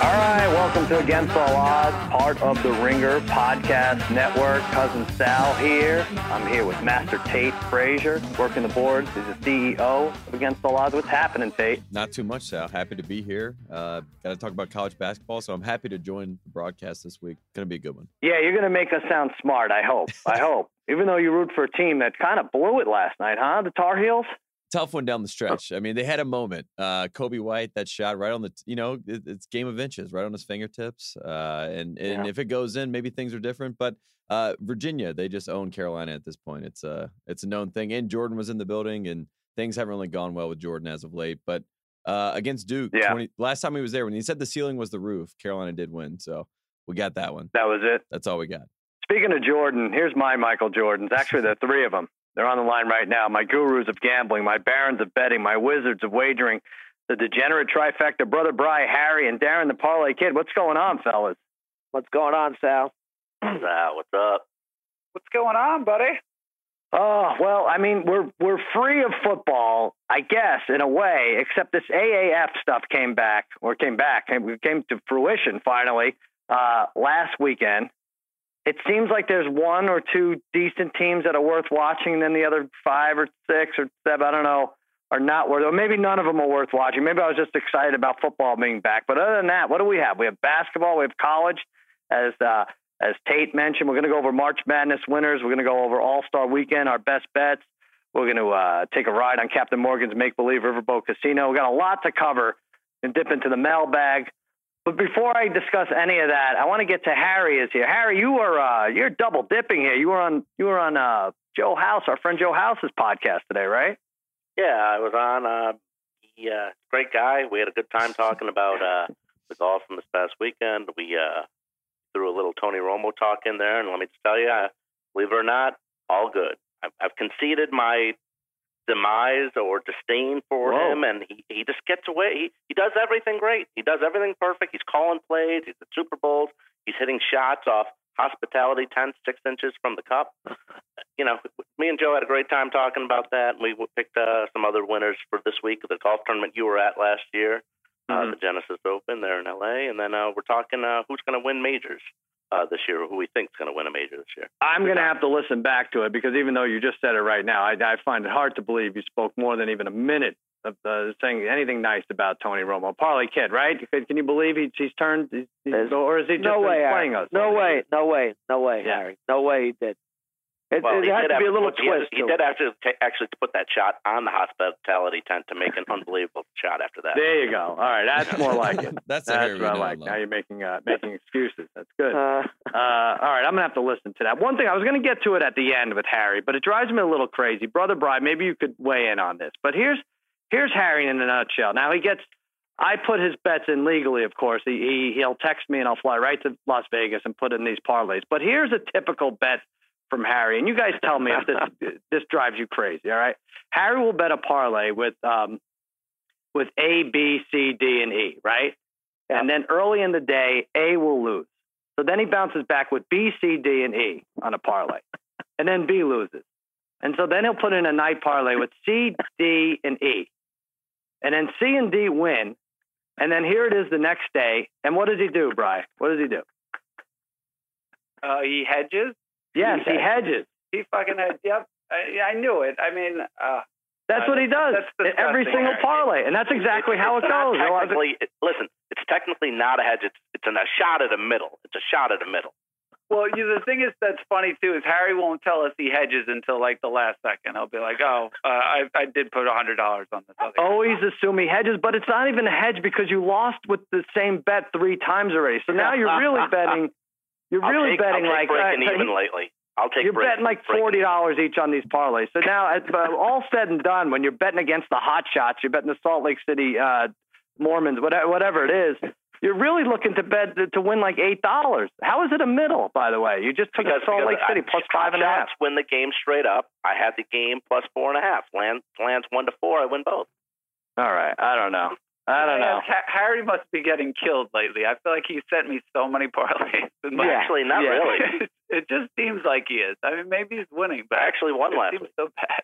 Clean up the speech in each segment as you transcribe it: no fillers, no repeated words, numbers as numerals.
All right, welcome to Against All Odds, part of the Ringer Podcast Network. Cousin Sal here. I'm here with Master Tate Frazier, working the boards as the CEO of Against All Odds. What's happening, Tate? Not too much, Sal. Happy to be here. Got to talk about college basketball, so I'm happy to join the broadcast this week. Going to be a good one. Yeah, you're going to make us sound smart, I hope. I hope. Even though you root for a team that kind of blew it last night, huh? The Tar Heels? Tough one down the stretch. I mean, they had a moment. Kobe White, that shot right on the, it's game of inches, right on his fingertips. And if it goes in, maybe things are different. But Virginia, they just own Carolina at this point. It's a known thing. And Jordan was in the building, and things haven't really gone well with Jordan as of late. But against Duke, last time he was there, when he said the ceiling was the roof, Carolina did win. So we got that one. That was it. That's all we got. Speaking of Jordan, here's my Michael Jordans. Actually, there are three of them. They're on the line right now. My gurus of gambling, my barons of betting, my wizards of wagering, the degenerate trifecta, Brother Bri, Harry, and Darren the Parlay Kid. What's going on, fellas? What's going on, Sal? Sal, what's up? What's going on, buddy? Oh, well, I mean, we're free of football, I guess, in a way, except this AAF stuff came to fruition finally last weekend. It seems like there's one or two decent teams that are worth watching, and then the other five or six or seven, I don't know, are not worth, or maybe none of them are worth watching. Maybe I was just excited about football being back. But other than that, what do we have? We have basketball. We have college. As Tate mentioned, we're going to go over March Madness winners. We're going to go over All-Star Weekend, our best bets. We're going to take a ride on Captain Morgan's Make-Believe Riverboat Casino. We've got a lot to cover and dip into the mailbag. But before I discuss any of that, I want to get to Harry is here. Harry, you were you're double dipping here. You were on Joe House, our friend Joe House's podcast today, right? Yeah, I was on. He great guy. We had a good time talking about the golf from this past weekend. We threw a little Tony Romo talk in there, and let me just tell you, believe it or not, all good. I've conceded my demise or disdain for him, and he just gets away. He does everything great. He does everything perfect. He's calling plays. He's at Super Bowls. He's hitting shots off hospitality tents 6 inches from the cup. Me and Joe had a great time talking about that. We picked some other winners for this week of the golf tournament you were at last year, the Genesis Open there in LA, and then we're talking who's going to win majors this year, who we think is going to win a major this year. I'm going to have to listen back to it, because even though you just said it right now, I find it hard to believe you spoke more than even a minute of saying anything nice about Tony Romo. Parlay Kid, right? Can you believe he's turned, or is he just playing us? No way, yeah. Harry. No way he did. It had to be a little twist. He did actually put that shot on the hospitality tent to make an unbelievable shot after that. There you go. All right, that's more like it. That's what I like. Now you're making excuses. That's good. All right, I'm gonna have to listen to that. One thing I was gonna get to it at the end with Harry, but it drives me a little crazy. Brother Bri, maybe you could weigh in on this. But here's Harry in a nutshell. Now I put his bets in legally, of course. He'll text me and I'll fly right to Las Vegas and put in these parlays. But here's a typical bet from Harry, and you guys tell me if this drives you crazy, all right? Harry will bet a parlay with A, B, C, D, and E, right? Yep. And then early in the day, A will lose. So then he bounces back with B, C, D, and E on a parlay. And then B loses. And so then he'll put in a night parlay with C, D, and E. And then C and D win. And then here it is the next day. And what does he do, Bri? What does he do? He hedges. Yes, he hedges. He fucking hedges. Yep. I knew it. I mean, that's what he does. That's every single parlay, and that's exactly how it goes. Listen, it's technically not a hedge. It's a shot at the middle. It's a shot at the middle. Well, the thing is that's funny too is Harry won't tell us he hedges until like the last second. He'll be like, "Oh, I did put $100 on this." Always assume he hedges, but it's not even a hedge because you lost with the same bet 3 times already. So now you're really betting. You're betting like $40 each on these parlays. So now, all said and done, when you're betting against the hot shots, you're betting the Salt Lake City Mormons, whatever it is, You're really looking to bet to win like $8. How is it a middle, by the way? You just took a Salt Lake City plus 5.5. Win the game straight up. I had the game plus 4.5. Lands 1-4. I win both. All right. I don't know. Harry must be getting killed lately. I feel like he sent me so many parlays. Actually, not really. It just seems like he is. I mean, maybe he's winning, but I actually won last week. It seems so bad.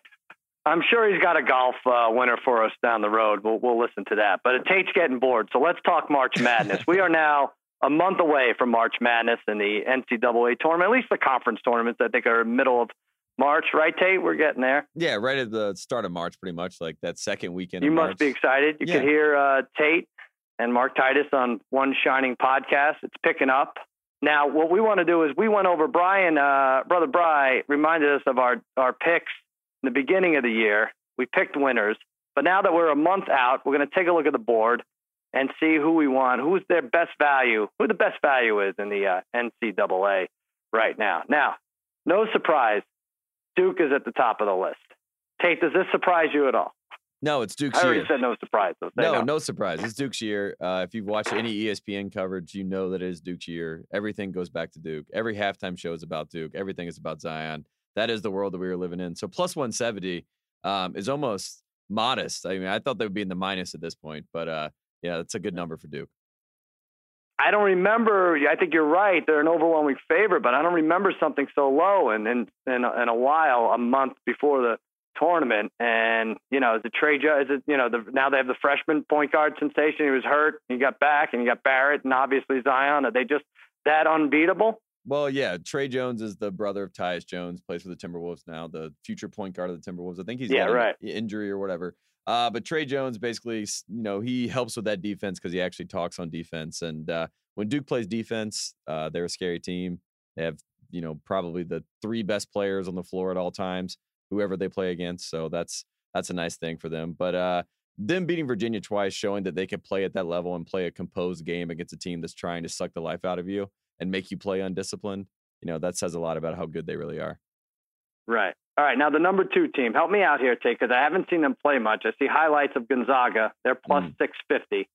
I'm sure he's got a golf winner for us down the road. We'll listen to that. But Tate's getting bored, so let's talk March Madness. We are now a month away from March Madness and the NCAA tournament, at least the conference tournaments. I think are middle of March, right, Tate? We're getting there. Yeah, right at the start of March, pretty much, like that second weekend. You must be excited. You could hear Tate and Mark Titus on One Shining Podcast. It's picking up. Now, what we want to do is we went over Brian, brother Bry, reminded us of our picks. In the beginning of the year, we picked winners, but now that we're a month out, we're going to take a look at the board and see who we want, who's their best value, who the best value is in the NCAA right now. Now, no surprise, Duke is at the top of the list. Tate, does this surprise you at all? No, it's Duke's year. I already said no surprise. So no surprise. It's Duke's year. If you've watched any ESPN coverage, you know that it is Duke's year. Everything goes back to Duke. Every halftime show is about Duke. Everything is about Zion. That is the world that we were living in. So plus 170 is almost modest. I mean, I thought they would be in the minus at this point, but that's a good number for Duke. I don't remember. I think you're right. They're an overwhelming favorite, but I don't remember something so low in a while, a month before the tournament. And, you know, now they have the freshman point guard sensation. He was hurt. He got back and you got Barrett and obviously Zion. Are they just that unbeatable? Well, yeah, Tre Jones is the brother of Tyus Jones, plays for the Timberwolves now, the future point guard of the Timberwolves. I think he's got an injury or whatever. But Tre Jones basically, he helps with that defense because he actually talks on defense. And when Duke plays defense, they're a scary team. They have, probably the three best players on the floor at all times, whoever they play against. So that's a nice thing for them. But them beating Virginia twice, showing that they can play at that level and play a composed game against a team that's trying to suck the life out of you and make you play undisciplined, that says a lot about how good they really are. Right. All right. Now, the number 2 team, help me out here, Tate, because I haven't seen them play much. I see highlights of Gonzaga. They're plus 650.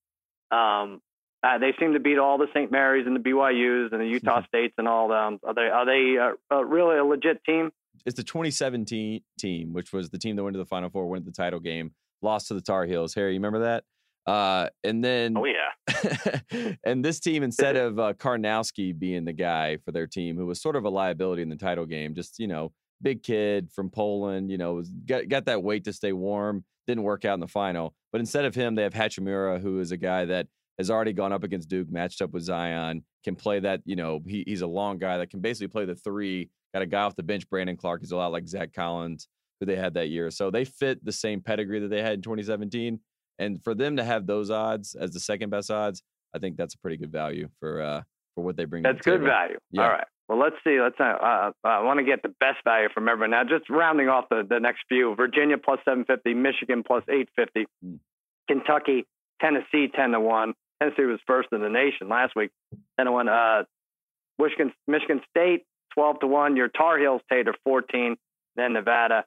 They seem to beat all the St. Mary's and the BYUs and the Utah States and all them. Are they really a legit team? It's the 2017 team, which was the team that went to the Final Four, went to the title game, lost to the Tar Heels. Harry, you remember that? And then, and this team, instead of Karnowski being the guy for their team, who was sort of a liability in the title game, just, big kid from Poland, got that weight to stay warm, didn't work out in the final. But instead of him, they have Hachimura, who is a guy that has already gone up against Duke, matched up with Zion, can play that, he's a long guy that can basically play the three. Got a guy off the bench, Brandon Clark, who's a lot like Zach Collins, who they had that year. So they fit the same pedigree that they had in 2017. And for them to have those odds as the second best odds, I think that's a pretty good value for what they bring. That's good value. Yeah. All right. Well, let's see. I want to get the best value from everyone. Now, just rounding off the next few: Virginia plus 750, Michigan plus 850, Kentucky, Tennessee 10-1. Tennessee was first in the nation last week, 10-1. Michigan State 12-1. Your Tar Heels, Tate, are 14. Then Nevada.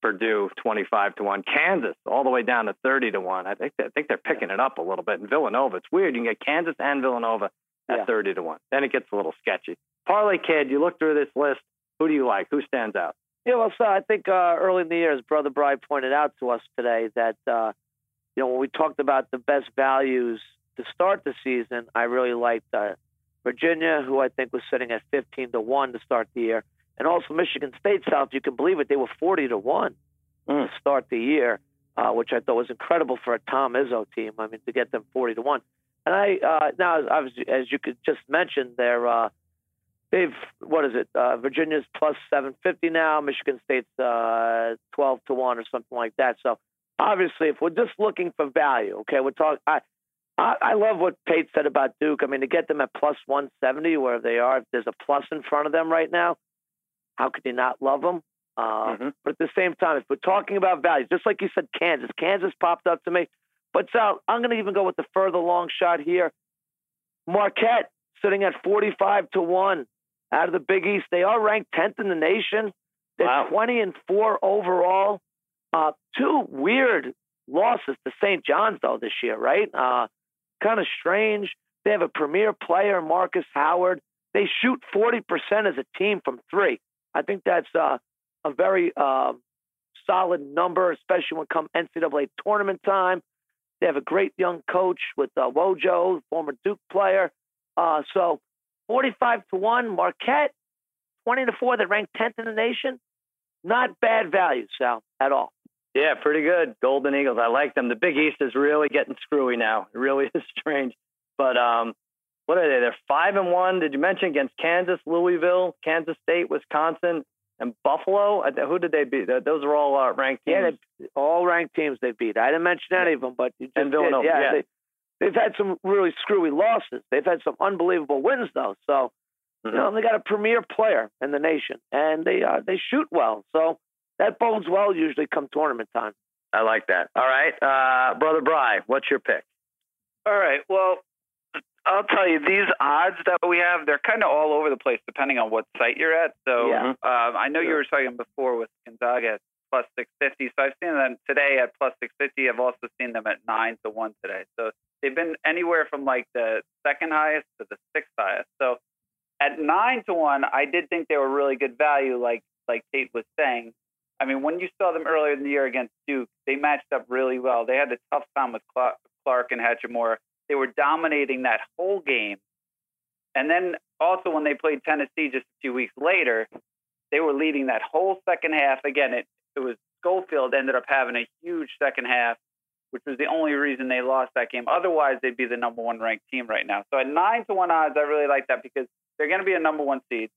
Purdue 25-1, Kansas all the way down to 30-1. I think they're picking it up a little bit. And Villanova, it's weird. You can get Kansas and Villanova at 30-1. Then it gets a little sketchy. Parlay Kid, you look through this list. Who do you like? Who stands out? Yeah, well, so I think early in the year, as Brother Bry pointed out to us today, that when we talked about the best values to start the season, I really liked Virginia, who I think was sitting at 15-1 to start the year. And also Michigan State South, you can believe it, they were 40-1 to start the year, which I thought was incredible for a Tom Izzo team. I mean, to get them 40-1. And as you could just mention, Virginia's plus 750 now, Michigan State's 12-1 or something like that. So obviously, if we're just looking for value, okay, we're talking. I love what Tate said about Duke. I mean, to get them at plus 170 where they are, if there's a plus in front of them right now, how could they not love them? But at the same time, if we're talking about values, just like you said, Kansas popped up to me. But Sal, I'm going to even go with the further long shot here. Marquette sitting at 45-1 out of the Big East. They are ranked 10th in the nation. They're 20-4 overall. 2 weird losses to St. John's, though, this year, right? Kind of strange. They have a premier player, Marcus Howard. They shoot 40% as a team from three. I think that's a very solid number, especially when come NCAA tournament time. They have a great young coach with Wojo, former Duke player. So 45-1, Marquette, 20-4, that ranked 10th in the nation. Not bad value, Sal, at all. Yeah, pretty good. Golden Eagles. I like them. The Big East is really getting screwy now. It really is strange. But what are they? They're 5-1. Did you mention against Kansas, Louisville, Kansas State, Wisconsin, and Buffalo? Who did they beat? Those are all ranked teams. Yeah, all ranked teams they beat. I didn't mention any of them, but you just and Villanova. Did. Yeah, yeah. They've had some really screwy losses. They've had some unbelievable wins though. So you know, they got a premier player in the nation, and they shoot well. So that bodes well usually come tournament time. I like that. All right, Brother Bry, what's your pick? All right. Well, I'll tell you, these odds that we have, they're kind of all over the place depending on what site you're at. So I know you were talking before with Gonzaga at plus 650. So I've seen them today at plus 650. I've also seen them at 9-1 today. So they've been anywhere from like the second highest to the sixth highest. So at 9-1, I did think they were really good value, like Tate was saying. I mean, when you saw them earlier in the year against Duke, they matched up really well. They had a tough time with Clark and Hachimura. They were dominating that whole game. And then also when they played Tennessee just a few weeks later, they were leading that whole second half. Again, it was Schofield ended up having a huge second half, which was the only reason they lost that game. Otherwise, they'd be the number one ranked team right now. So at 9-1 odds, I really like that because they're going to be a number one seed.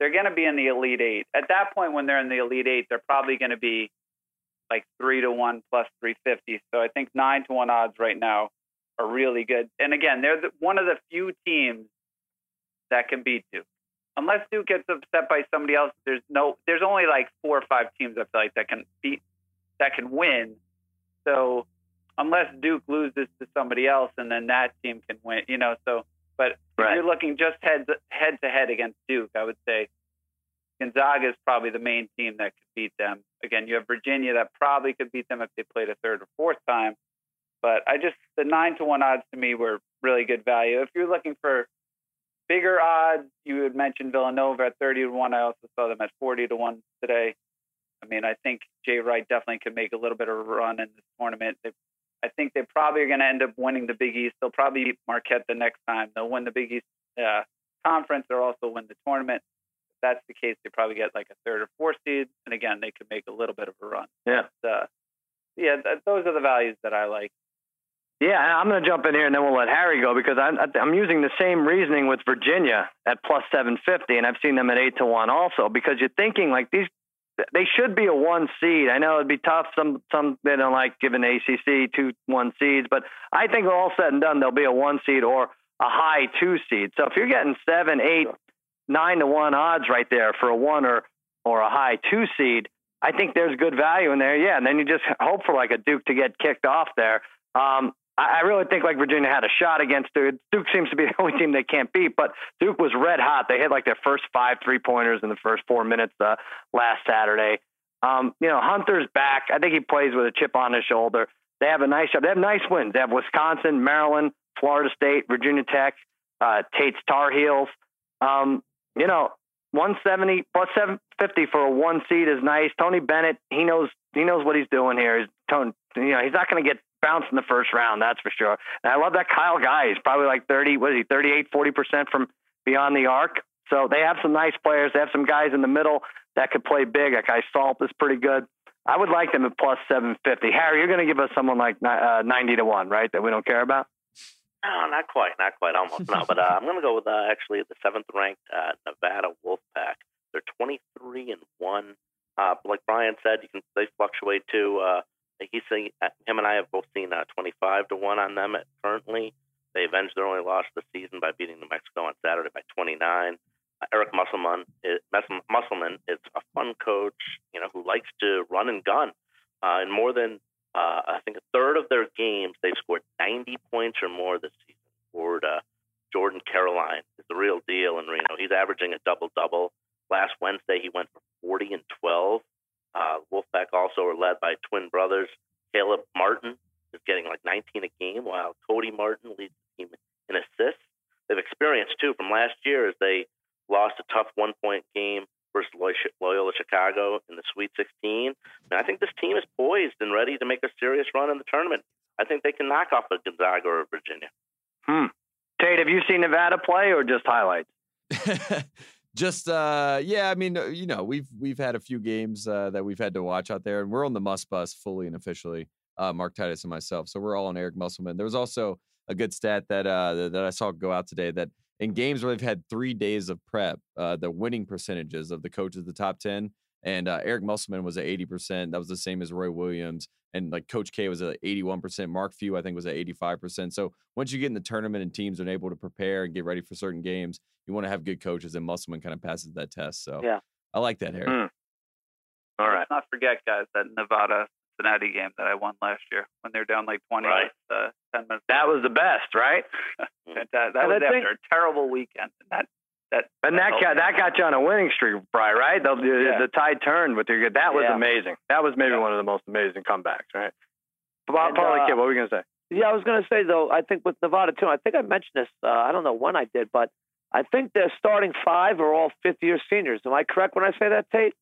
They're going to be in the Elite Eight. At that point, when they're in the Elite Eight, they're probably going to be like 3-1 plus 350. So I think 9-1 odds right now are really good. And again, they're one of the few teams that can beat Duke. Unless Duke gets upset by somebody else, there's only like 4 or 5 teams I feel like that can win. So unless Duke loses to somebody else, and then that team can win, you know. So, but if you're looking just head to head against Duke, I would say Gonzaga is probably the main team that could beat them. Again, you have Virginia that probably could beat them if they played a third or fourth time. But the 9-1 odds to me were really good value. If you're looking for bigger odds, you had mentioned Villanova at 30-1. I also saw them at 40-1 today. I mean, I think Jay Wright definitely could make a little bit of a run in this tournament. I think they probably are going to end up winning the Big East. They'll probably beat Marquette the next time. They'll win the Big East conference. They'll also win the tournament. If that's the case, they probably get like a third or fourth seed. And again, they could make a little bit of a run. Yeah. But, those are the values that I like. Yeah, I'm going to jump in here, and then we'll let Harry go because I'm using the same reasoning with Virginia at plus 750, and I've seen them at 8-1 also because you're thinking like they should be a 1 seed. I know it'd be tough. Some they don't like giving ACC 2-1 seeds, but I think all said and done, they'll be a 1 seed or a high 2 seed. So if you're getting 7, 8, 9-1 odds right there for a 1 or a high 2 seed, I think there's good value in there. Yeah, and then you just hope for like a Duke to get kicked off there. I really think like Virginia had a shot against Duke. Duke seems to be the only team they can't beat, but Duke was red hot. They hit like their first 5 3-pointers in the first 4 minutes last Saturday. You know, Hunter's back. I think he plays with a chip on his shoulder. They have a nice job. They have nice wins. They have Wisconsin, Maryland, Florida State, Virginia Tech, Tate's Tar Heels. You know, 170 plus 750 for a 1 seed is nice. Tony Bennett, he knows what he's doing here. He's not going to get bounced in the first round, that's for sure. And I love that Kyle Guy. He's probably like 38, 40% from beyond the arc. So they have some nice players. They have some guys in the middle that could play big. That guy Salt is pretty good. I would like them at plus 750. Harry, you're going to give us someone like 90-1, right, that we don't care about? No, not quite, almost. No, but I'm going to go with actually the 7th-ranked Nevada Wolfpack. They're 23-1. Like Brian said, they fluctuate too. Him and I have both seen 25-1 on them currently. They avenged their only loss of the season by beating New Mexico on Saturday by 29. Eric Musselman is a fun coach, you know, who likes to run and gun. In more than, I think, a third of their games, they've scored 90 points or more this season. Jordan Caroline is the real deal in Reno. He's averaging a double-double. Last Wednesday, he went for 40 and 12. Wolfpack also are led by twin brothers. Caleb Martin is getting like 19 a game, while Cody Martin leads the team in assists. They've experienced, too, from last year, as they lost a tough one-point game versus Loyola Chicago in the Sweet 16. And I think this team is poised and ready to make a serious run in the tournament. I think they can knock off a Gonzaga or a Virginia. Tate, have you seen Nevada play or just highlights? Yeah, I mean, you know, we've had a few games that we've had to watch out there, and we're on the Must Bus fully and officially, Mark Titus and myself. So we're all on Eric Musselman. There was also a good stat that that I saw go out today that in games where they've had 3 days of prep, the winning percentages of the coaches of the top 10, and Eric Musselman was at 80%. That was the same as Roy Williams. And like Coach K was at 81%. Mark Few, I think, was at 85%. So once you get in the tournament and teams are able to prepare and get ready for certain games, you want to have good coaches, and Musselman kind of passes that test. So yeah, I like that, Harry. All right. Let's not forget, guys, that Nevada-Cincinnati game that I won last year when they were down like 20. Right. 10 minutes that was the best, right? That was after a terrible weekend. That got you on a winning streak, Brian, right? The tide turned with your. That was amazing. That was maybe one of the most amazing comebacks, right? Paulie, what were you going to say? Yeah, I was going to say, though, I think with Nevada, too, I think I mentioned this, I don't know when I did, but I think their starting five are all fifth-year seniors. Am I correct when I say that, Tate?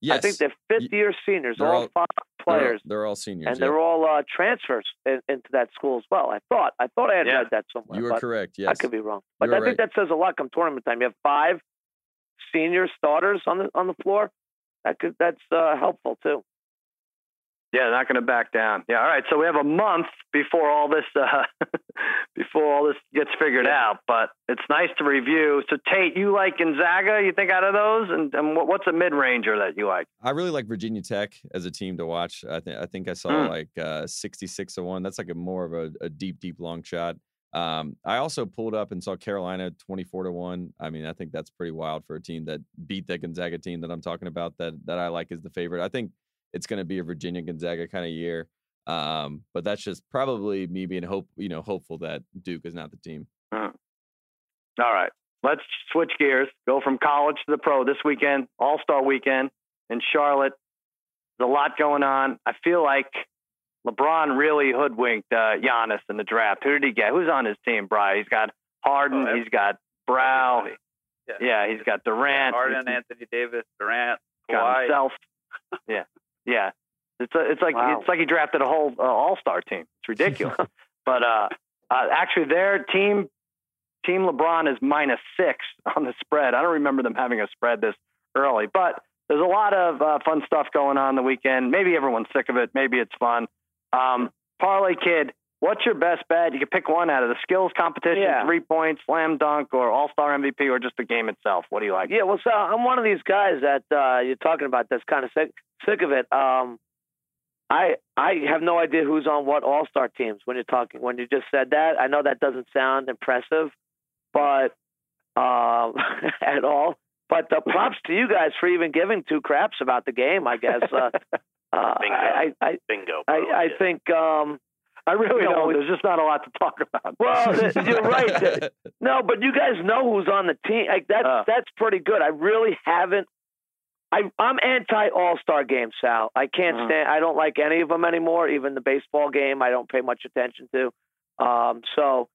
Yes. I think they're fifth-year seniors, all five players. They're all seniors. And they're all transfers into that school as well, I thought. I had read that somewhere. You were correct, yes. I could be wrong. But I think that says a lot come tournament time. You have five senior starters on the floor. That's helpful, too. Yeah, not going to back down. Yeah, all right. So we have a month before all this gets figured out, but it's nice to review. So Tate, you like Gonzaga? You think out of those, and what's a mid-ranger that you like? I really like Virginia Tech as a team to watch. I think I saw 66-1. That's like a more of a deep long shot. I also pulled up and saw Carolina 24-1. I mean, I think that's pretty wild for a team that beat that Gonzaga team that I'm talking about that I like as the favorite. I think it's going to be a Virginia Gonzaga kind of year. But that's just probably me being hopeful that Duke is not the team. All right, let's switch gears, go from college to the pro this weekend, All-Star weekend in Charlotte. There's a lot going on. I feel like LeBron really hoodwinked Giannis in the draft. Who did he get? Who's on his team, Bri? He's got Harden. He's got Brown. Yeah, he's got Durant. Harden, Anthony Davis, Durant, Kawhi. Got himself. Yeah. It's like he drafted a whole all-star team. It's ridiculous. But actually their team LeBron is -6 on the spread. I don't remember them having a spread this early, but there's a lot of fun stuff going on the weekend. Maybe everyone's sick of it. Maybe it's fun. Parlay Kid, what's your best bet? You can pick one out of the skills competition, 3-point, slam dunk, or all-star MVP, or just the game itself. What do you like? Yeah, well, so I'm one of these guys that you're talking about that's kind of sick of it. I have no idea who's on what all-star teams when you're talking. When you just said that, I know that doesn't sound impressive, but at all. But props to you guys for even giving two craps about the game, I guess. Bingo. Bingo. I think... I really don't. There's just not a lot to talk about. Well, you're right. No, but you guys know who's on the team. Like that's pretty good. I really haven't. I'm anti all-star game, Sal. I can't stand. I don't like any of them anymore. Even the baseball game, I don't pay much attention to. So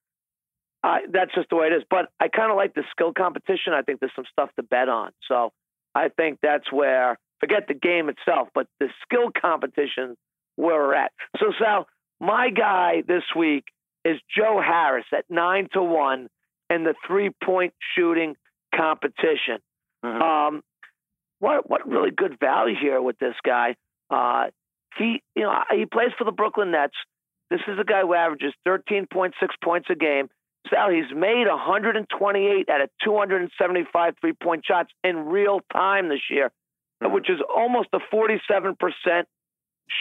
that's just the way it is. But I kind of like the skill competition. I think there's some stuff to bet on. So I think that's where. Forget the game itself, but the skill competition where we're at. So Sal. My guy this week is Joe Harris at 9-1 in the 3-point shooting competition. What really good value here with this guy? He plays for the Brooklyn Nets. This is a guy who averages 13.6 points a game. Sal, he's made 128 out of 275 3-point shots in real time this year, which is almost a 47%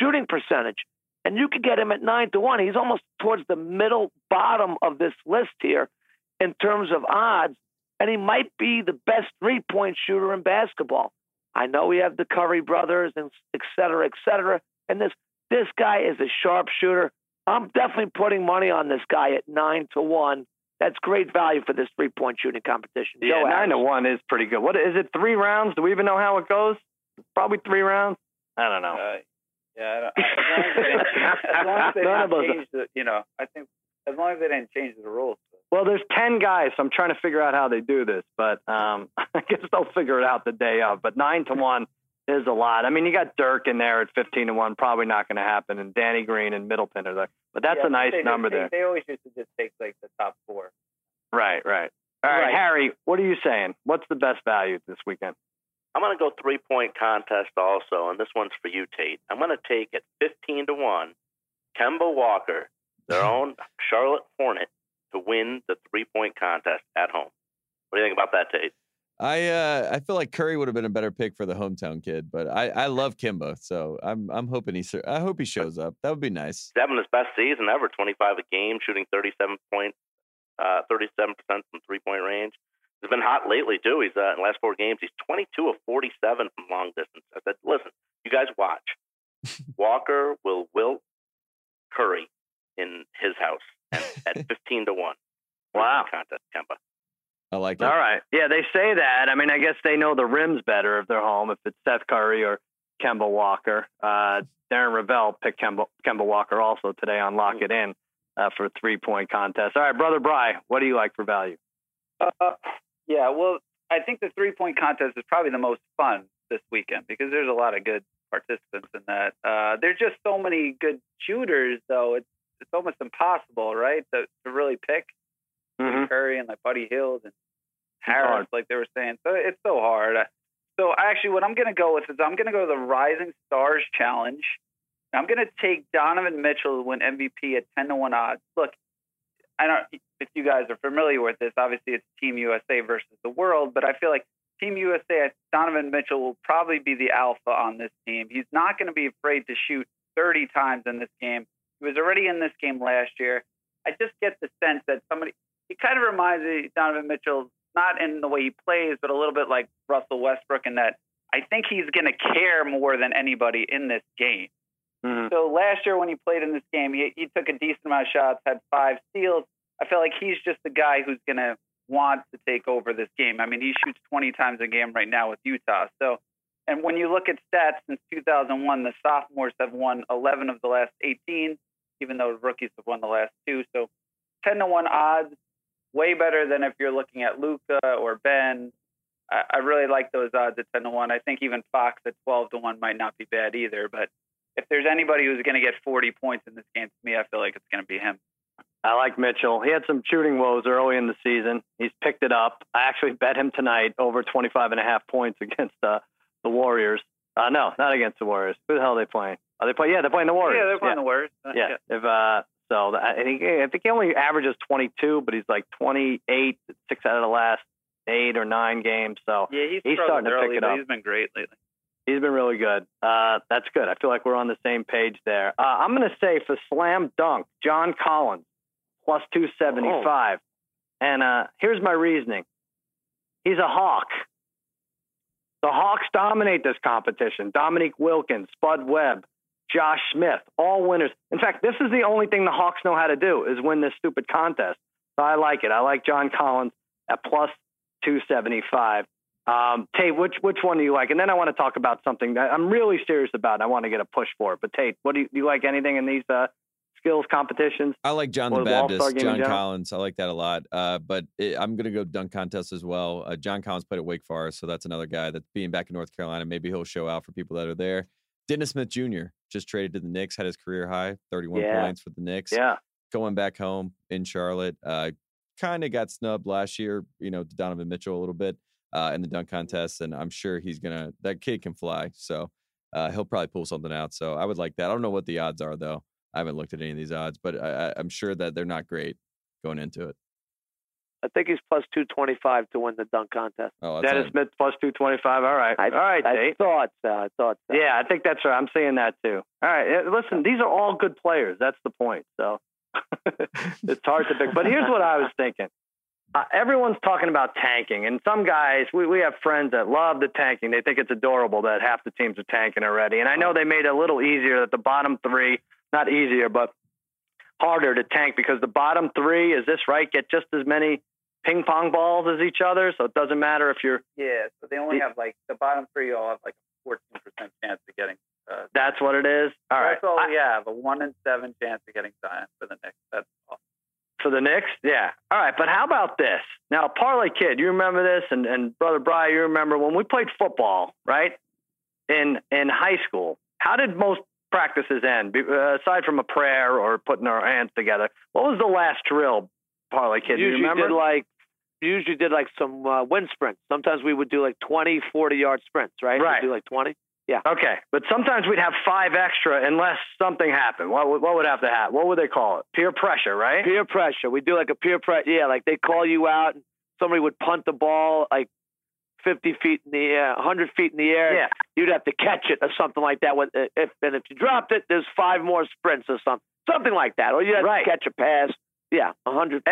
shooting percentage. And you could get him at 9-1. He's almost towards the middle bottom of this list here in terms of odds. And he might be the best 3-point shooter in basketball. I know we have the Curry brothers and et cetera. And this guy is a sharp shooter. I'm definitely putting money on this guy at 9-1. That's great value for this 3-point shooting competition. Yeah, 9-1 is pretty good. What is it? 3 rounds? Do we even know how it goes? Probably 3 rounds. I don't know. Yeah, as long as they didn't change the rules. Well, there's 10 guys, so I'm trying to figure out how they do this, but I guess they'll figure it out the day of. But 9-1 is a lot. I mean, you got Dirk in there at 15-1, probably not going to happen, and Danny Green and Middleton are there. But that's a nice number there. They always used to just take like the top four. Right. All right, Harry, what are you saying? What's the best value this weekend? I'm going to go three-point contest also, and this one's for you, Tate. I'm going to take at 15-1, Kemba Walker, their own Charlotte Hornet, to win the three-point contest at home. What do you think about that, Tate? I feel like Curry would have been a better pick for the hometown kid, but I love Kimba, so I'm hoping I hope he shows up. That would be nice. He's having his best season ever, 25 a game, shooting 37% from three-point range. He's been hot lately too. He's in the last four games, he's 22 of 47 from long distance. I said, listen, you guys watch. Walker will wilt Curry in his house. At 15-1. Wow. Contest, Kemba. I like that. All right. Yeah, they say that. I mean, I guess they know the rims better if they're home, if it's Seth Curry or Kemba Walker. Darren Ravel picked Kemba Walker also today on Lock It In for a three-point contest. All right, Brother Bry, what do you like for value? Yeah, well, I think the three-point contest is probably the most fun this weekend because there's a lot of good participants in that. There's just so many good shooters, though. It's almost impossible, right, to really pick Curry and like Buddy Hield and Harris, like they were saying. So it's so hard. So actually, what I'm going to go with is I'm going to go to the Rising Stars Challenge. I'm going to take Donovan Mitchell to win MVP at 10-1 odds. Look, I don't if you guys are familiar with this. Obviously, it's Team USA versus the world, but I feel like Team USA, Donovan Mitchell will probably be the alpha on this team. He's not going to be afraid to shoot 30 times in this game. He was already in this game last year. I just get the sense that he kind of reminds me of Donovan Mitchell, not in the way he plays, but a little bit like Russell Westbrook in that I think he's going to care more than anybody in this game. Mm-hmm. So last year when he played in this game, he took a decent amount of shots, had 5 steals. I feel like he's just the guy who's going to want to take over this game. I mean, he shoots 20 times a game right now with Utah. So, and when you look at stats since 2001, the sophomores have won 11 of the last 18. Even though rookies have won the last 2. So 10-1 odds, way better than if you're looking at Luka or Ben. I really like those odds at 10-1. I think even Fox at 12-1 might not be bad either. But if there's anybody who's going to get 40 points in this game, to me, I feel like it's going to be him. I like Mitchell. He had some shooting woes early in the season. He's picked it up. I actually bet him tonight over 25.5 points against the Warriors. No, not against the Warriors. Who the hell are they playing? They're playing the Warriors. Yeah, they're playing the Warriors. Yeah. I think he only averages 22, but he's like 28, 6 out of the last 8 or 9 games. So yeah, he's starting to pick it up. He's been great lately. He's been really good. That's good. I feel like we're on the same page there. I'm going to say for slam dunk, John Collins, plus 275. And here's my reasoning. He's a Hawk. The Hawks dominate this competition. Dominique Wilkins, Spud Webb, Josh Smith, all winners. In fact, this is the only thing the Hawks know how to do is win this stupid contest. So I like it. I like John Collins at plus 275. Tate, which one do you like? And then I want to talk about something that I'm really serious about. And I want to get a push for it. But Tate, what do you like anything in these skills competitions? I like John the Baptist, John Collins. I like that a lot. But I'm going to go dunk contest as well. John Collins played at Wake Forest, so that's another guy that's being back in North Carolina. Maybe he'll show out for people that are there. Dennis Smith Jr. just traded to the Knicks, had his career high, 31 points for the Knicks. Yeah, going back home in Charlotte, kind of got snubbed last year, to Donovan Mitchell a little bit in the dunk contest, and I'm sure that kid can fly, so he'll probably pull something out. So I would like that. I don't know what the odds are though. I haven't looked at any of these odds, but I'm sure that they're not great going into it. I think he's plus 225 to win the dunk contest. Dennis Smith plus 225. All right. I thought so. Yeah, I think that's right. I'm saying that too. All right. Listen, these are all good players. That's the point. So it's hard to pick. But here's what I was thinking. Everyone's talking about tanking, and some guys, we have friends that love the tanking. They think it's adorable that half the teams are tanking already. And I know they made it a little easier that the bottom three – not easier, but harder to tank because the bottom three, is this right, get just as many ping pong balls as each other. So it doesn't matter if you're. Yeah. So they only have like the bottom three all have like a 14% chance of getting. That's what it is. All right. That's all we have, a 1 in 7 chance of getting Zion for the Knicks. That's all. For the Knicks? Yeah. All right. But how about this? Now, Parlay Kid, you remember this? And Brother Bri, you remember when we played football, right? In high school, how did most practices end? Aside from a prayer or putting our hands together, what was the last drill, Parlay Kid? Do you remember? We usually did like some wind sprints. Sometimes we would do like 20, 40-yard sprints, right? Right. We'd do like 20. Yeah. Okay. But sometimes we'd have five extra unless something happened. What would have to happen? What would they call it? Peer pressure, right? Peer pressure. We do like a peer pressure. Yeah, like they call you out. And somebody would punt the ball like 50 feet in the air, 100 feet in the air. Yeah. You'd have to catch it or something like that. If you dropped it, there's five more sprints or something like that. Or you'd have to catch a pass. Yeah, 100.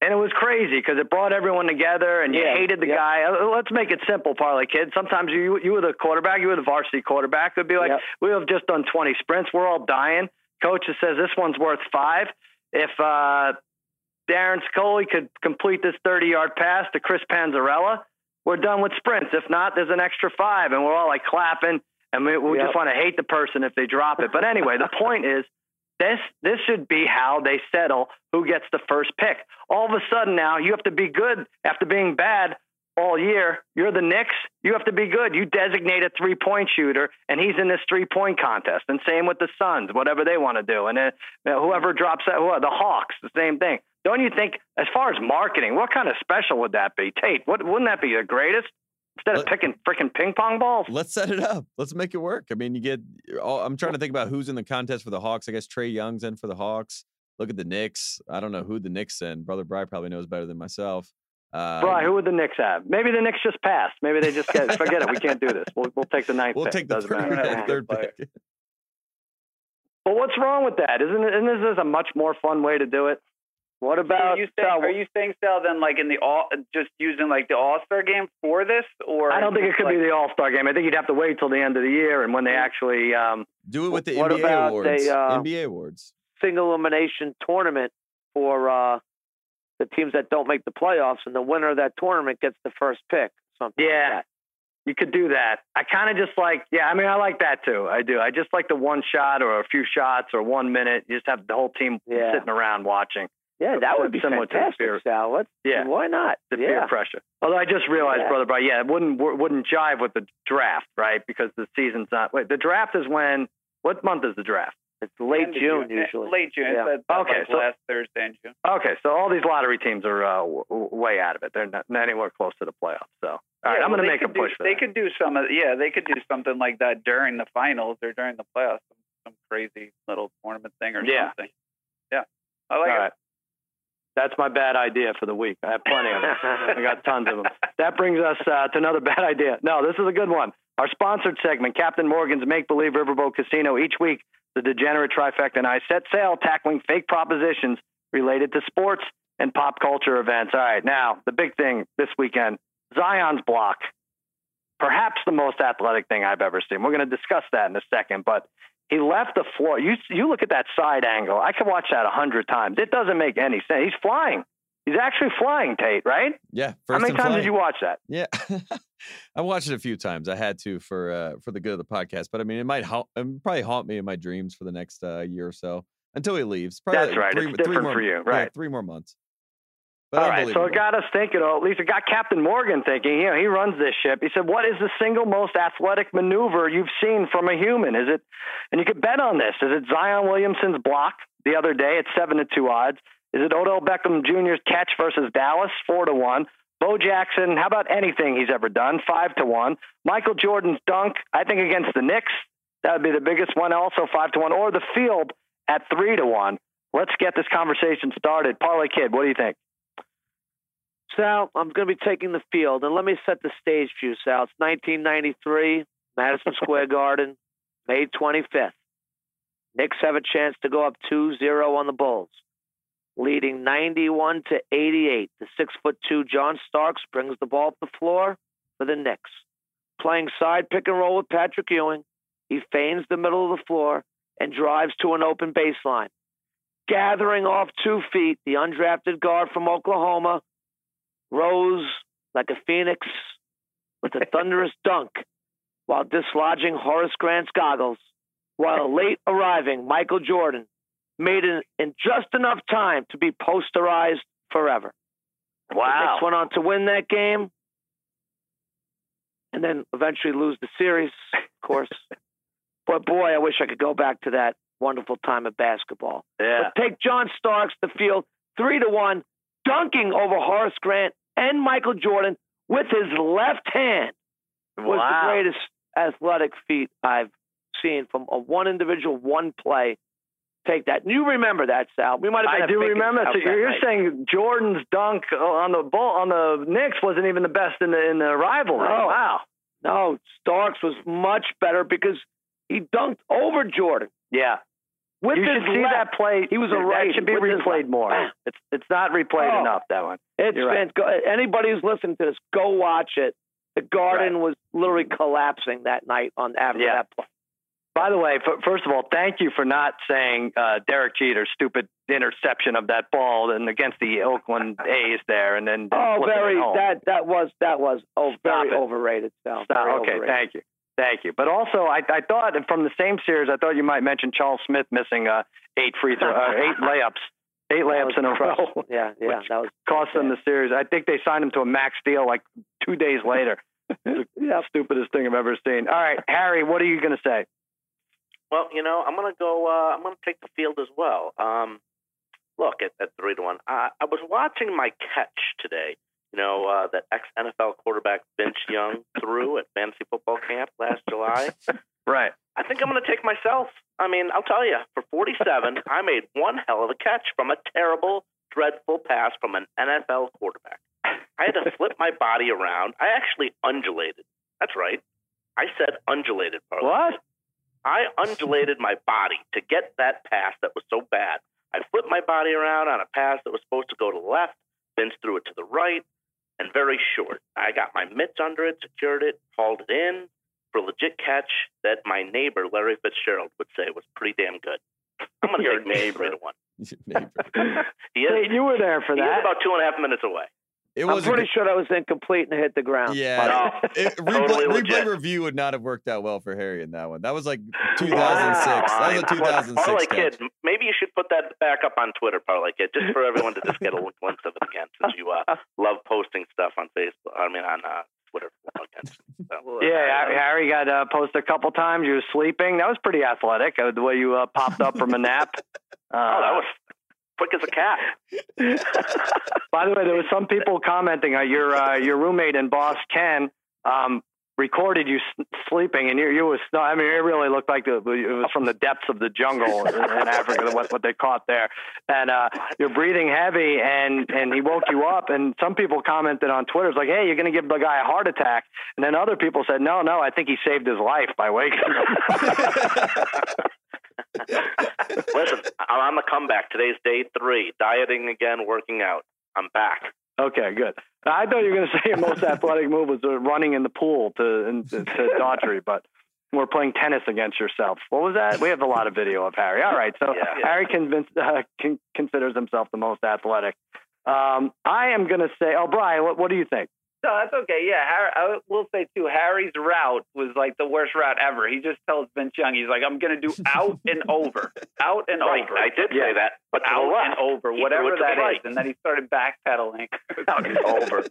And it was crazy because it brought everyone together, and you hated the guy. Let's make it simple, Parlay Kid. Sometimes you were the quarterback, you were the varsity quarterback. It'd be like, we have just done 20 sprints. We're all dying. Coach says this one's worth five. If Darren Scully could complete this 30-yard pass to Chris Panzarella, we're done with sprints. If not, there's an extra five, and we're all like clapping, and we just want to hate the person if they drop it. But anyway, the point is, this should be how they settle who gets the first pick. All of a sudden now, you have to be good after being bad all year. You're the Knicks. You have to be good. You designate a three-point shooter, and he's in this three-point contest. And same with the Suns, whatever they want to do. And then whoever drops that, the Hawks, the same thing. Don't you think, as far as marketing, what kind of special would that be? Tate, wouldn't that be the greatest? Instead of picking freaking ping pong balls. Let's set it up. Let's make it work. I mean, I'm trying to think about who's in the contest for the Hawks. I guess Tre Young's in for the Hawks. Look at the Knicks. I don't know who the Knicks in. Brother Bri probably knows better than myself. Bri, who would the Knicks have? Maybe the Knicks just passed. Maybe they just forget it. We can't do this. We'll take the ninth. We'll take the third pick. But what's wrong with that? Isn't this a much more fun way to do it? What about? Are you saying, Sal? Then, like in the just using like the All-Star game for this, or I don't think it could be the All-Star game. I think you'd have to wait till the end of the year and when they actually do it with the NBA awards. NBA awards, single elimination tournament for the teams that don't make the playoffs, and the winner of that tournament gets the first pick. Something. Yeah, like that. You could do that. I kind of just like. Yeah, I mean, I like that too. I do. I just like the one shot or a few shots or 1 minute. You just have the whole team sitting around watching. Yeah, that would be fantastic, Sal. Why not? The peer pressure. Although I just realized, Brother Bri, it wouldn't jive with the draft, right? Because the season's not. Wait, the draft is when? What month is the draft? It's late June usually. Late June. Yeah. So last Thursday in June. Okay, so all these lottery teams are way out of it. They're not anywhere close to the playoffs. So, all right, I'm going to make a push. They could do something like that during the finals or during the playoffs. Some crazy little tournament thing or something. Yeah, I like it. That's my bad idea for the week. I have plenty of them. I got tons of them. That brings us to another bad idea. No, this is a good one. Our sponsored segment, Captain Morgan's Make Believe Riverboat Casino. Each week, the degenerate trifecta and I set sail tackling fake propositions related to sports and pop culture events. All right, now, the big thing this weekend, Zion's block. Perhaps the most athletic thing I've ever seen. We're going to discuss that in a second, but he left the floor. You look at that side angle. I could watch that 100 times. It doesn't make any sense. He's flying. He's actually flying, Tate, right? Yeah. How many times did you watch that? Yeah. I watched it a few times. I had to for the good of the podcast. But, I mean, it probably haunt me in my dreams for the next year or so until he leaves. Probably that's right. It's different for you, right? Yeah, 3 more months. But all right, so it got us thinking, or at least it got Captain Morgan thinking, he runs this ship. He said, what is the single most athletic maneuver you've seen from a human? Is it, and you could bet on this, is it Zion Williamson's block the other day at 7-2 odds? Is it Odell Beckham Jr.'s catch versus Dallas, 4-1? Bo Jackson, how about anything he's ever done, 5-1? Michael Jordan's dunk, I think against the Knicks, that would be the biggest one, also 5-1, or the field at 3-1. Let's get this conversation started. Parlay Kid, what do you think? Sal, I'm going to be taking the field, and let me set the stage for you, Sal. It's 1993, Madison Square Garden, May 25th. Knicks have a chance to go up 2-0 on the Bulls, leading 91-88. The 6'2" John Starks brings the ball up the floor for the Knicks. Playing side pick and roll with Patrick Ewing, he feigns the middle of the floor and drives to an open baseline. Gathering off 2 feet, the undrafted guard from Oklahoma rose like a phoenix with a thunderous dunk while dislodging Horace Grant's goggles, while late arriving Michael Jordan made it in just enough time to be posterized forever. Wow. The Knicks went on to win that game and then eventually lose the series, of course. But boy, I wish I could go back to that wonderful time of basketball. Yeah. But take John Starks to field 3-1, dunking over Horace Grant and Michael Jordan with his left hand. Wow. Was the greatest athletic feat I've seen from one individual, one play. Take that. And you remember that, Sal. We might have been. I do remember. So you're saying Jordan's dunk on the Knicks wasn't even the best in the rivalry. No. Wow. No, Starks was much better because he dunked over Jordan. Yeah. With you should see that play. He was a right. It should be replayed more. It's not replayed enough, that one. It's been right. Anybody who's listening to this, go watch it. The Garden was literally collapsing that night after that play. By the way, first of all, thank you for not saying Derek Jeter's stupid interception of that ball and against the Oakland A's there, and then very overrated. Sal. Okay, overrated. Thank you. But also, I thought from the same series, I thought you might mention Charles Smith missing 8 layups in a row. Yeah, that was cost them the series. I think they signed him to a max deal like 2 days later. It's the stupidest thing I've ever seen. All right, Harry, what are you going to say? Well, you know, I'm going to go. I'm going to take the field as well. Look at 3-1. I was watching my catch today. You know, that ex-NFL quarterback Vince Young threw at fantasy football camp last July. Right. I think I'm going to take myself. I mean, I'll tell you, for 47, I made one hell of a catch from a terrible, dreadful pass from an NFL quarterback. I had to flip my body around. I actually undulated. That's right. I said undulated. Partly. What? I undulated my body to get that pass that was so bad. I flipped my body around on a pass that was supposed to go to the left. Vince threw it to the right and very short. I got my mitts under it, secured it, hauled it in for a legit catch that my neighbor, Larry Fitzgerald, would say was pretty damn good. I'm going to take Nate for one. He is, you were there for that. He is about 2.5 minutes away. I'm pretty sure I was incomplete and hit the ground. Yeah, replay review would not have worked out well for Harry in that one. That was like 2006. That was a 2006 Parlay Kid, maybe you should put that back up on Twitter, Parlay Kid, just for everyone to just get a glimpse of it again, since you love posting stuff on Facebook. I mean, on Twitter. So, Harry got posted a couple times. You were sleeping. That was pretty athletic, the way you popped up from a nap. That was quick as a cat. By the way, there was some people commenting your roommate and boss Ken recorded you sleeping, and you was. I mean, it really looked like it was from the depths of the jungle in Africa. What they caught there, and you're breathing heavy, and he woke you up. And some people commented on Twitter, it's like, "Hey, you're going to give the guy a heart attack." And then other people said, "No, I think he saved his life by waking up." Listen, I'm on the comeback. Today's day 3. Dieting again, working out. I'm back. Okay, good. I thought you were going to say your most athletic move was running in the pool to Daughtry, but we're playing tennis against yourself. What was that? We have a lot of video of Harry. All right, so Harry considers himself the most athletic. I am going to say, Brian, what do you think? No, that's okay. Yeah, Harry, I will say, too, Harry's route was like the worst route ever. He just tells Vince Young, he's like, I'm going to do out and over. Out and over. I did say that. But out and over, whatever that is. And then he started backpedaling. Out and over.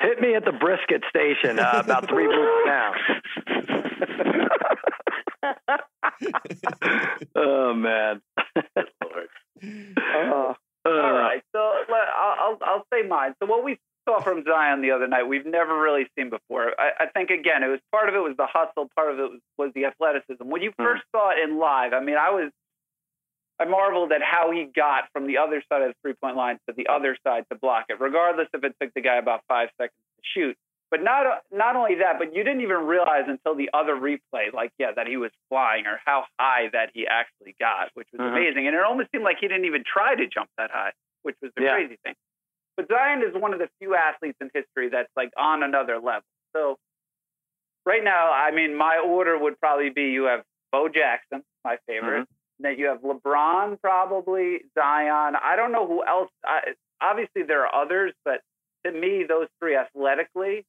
Hit me at the brisket station about 3 blocks down. Oh, man. All right, so I'll say mine. So what we saw from Zion the other night, we've never really seen before. I think, again, it was part of it was the hustle, part of it was the athleticism. When you first saw it in live, I mean, I marveled at how he got from the other side of the three-point line to the other side to block it, regardless if it took the guy about 5 seconds to shoot. But not only that, but you didn't even realize until the other replay, that he was flying or how high that he actually got, which was amazing. And it almost seemed like he didn't even try to jump that high, which was the crazy thing. But Zion is one of the few athletes in history that's like on another level. So right now, I mean, my order would probably be you have Bo Jackson, my favorite. Then you have LeBron, probably, Zion. I don't know who else. Obviously, there are others, but to me, those three athletically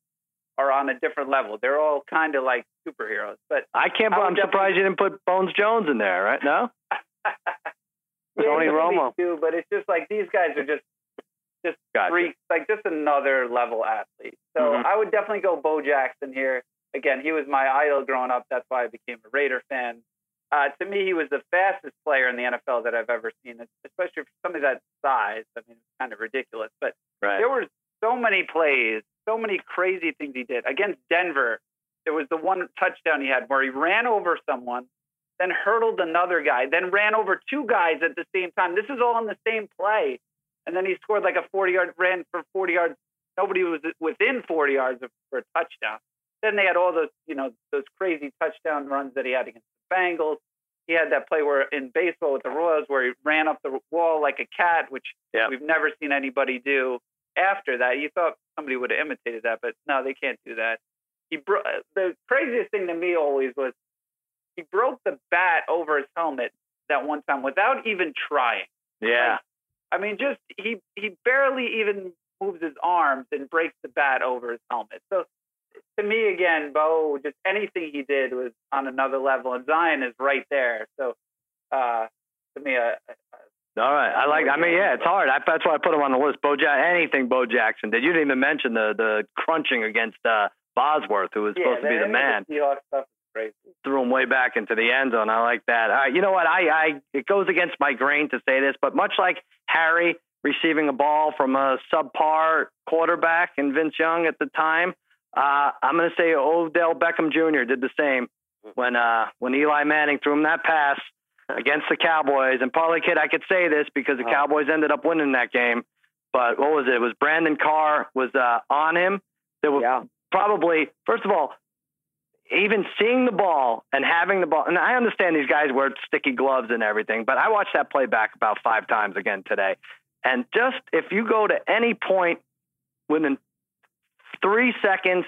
are on a different level. They're all kind of like superheroes. But I'm surprised you didn't put Bones Jones in there, right? No? Tony Romo. Too, but it's just like these guys are just gotcha. Freaks, like just another level athlete. So I would definitely go Bo Jackson here. Again, he was my idol growing up. That's why I became a Raider fan. To me, he was the fastest player in the NFL that I've ever seen, especially for somebody that size. I mean, it's kind of ridiculous. But there were so many plays, so many crazy things he did. Against Denver, there was the one touchdown he had where he ran over someone, then hurdled another guy, then ran over two guys at the same time. This is all on the same play. And then he scored like a 40-yard, ran for 40 yards. Nobody was within 40 yards for a touchdown. Then they had all those, you know, those crazy touchdown runs that he had against the Bengals. He had that play where in baseball with the Royals where he ran up the wall like a cat, which we've never seen anybody do after that. You thought somebody would have imitated that, but no, they can't do that. The craziest thing to me always was he broke the bat over his helmet that one time without even trying. Yeah. Like, I mean, just he barely even moves his arms and breaks the bat over his helmet. So to me, again, Bo, just anything he did was on another level, and Zion is right there. So to me, all right, I like. I mean, yeah, it's hard. That's why I put him on the list. Anything Bo Jackson did. You didn't even mention the crunching against Bosworth, who was supposed to be the man. Seahawks stuff is crazy. Threw him way back into the end zone. I like that. All right, you know what? It goes against my grain to say this, but much like Harry receiving a ball from a subpar quarterback and Vince Young at the time, I'm going to say Odell Beckham Jr. did the same when Eli Manning threw him that pass against the Cowboys. And Parley Kid, I could say this because the Cowboys ended up winning that game. But what was it? It was Brandon Carr was on him. There were probably, first of all, even seeing the ball and having the ball. And I understand these guys wear sticky gloves and everything, but I watched that play back about 5 times again today. And just if you go to any point within 3 seconds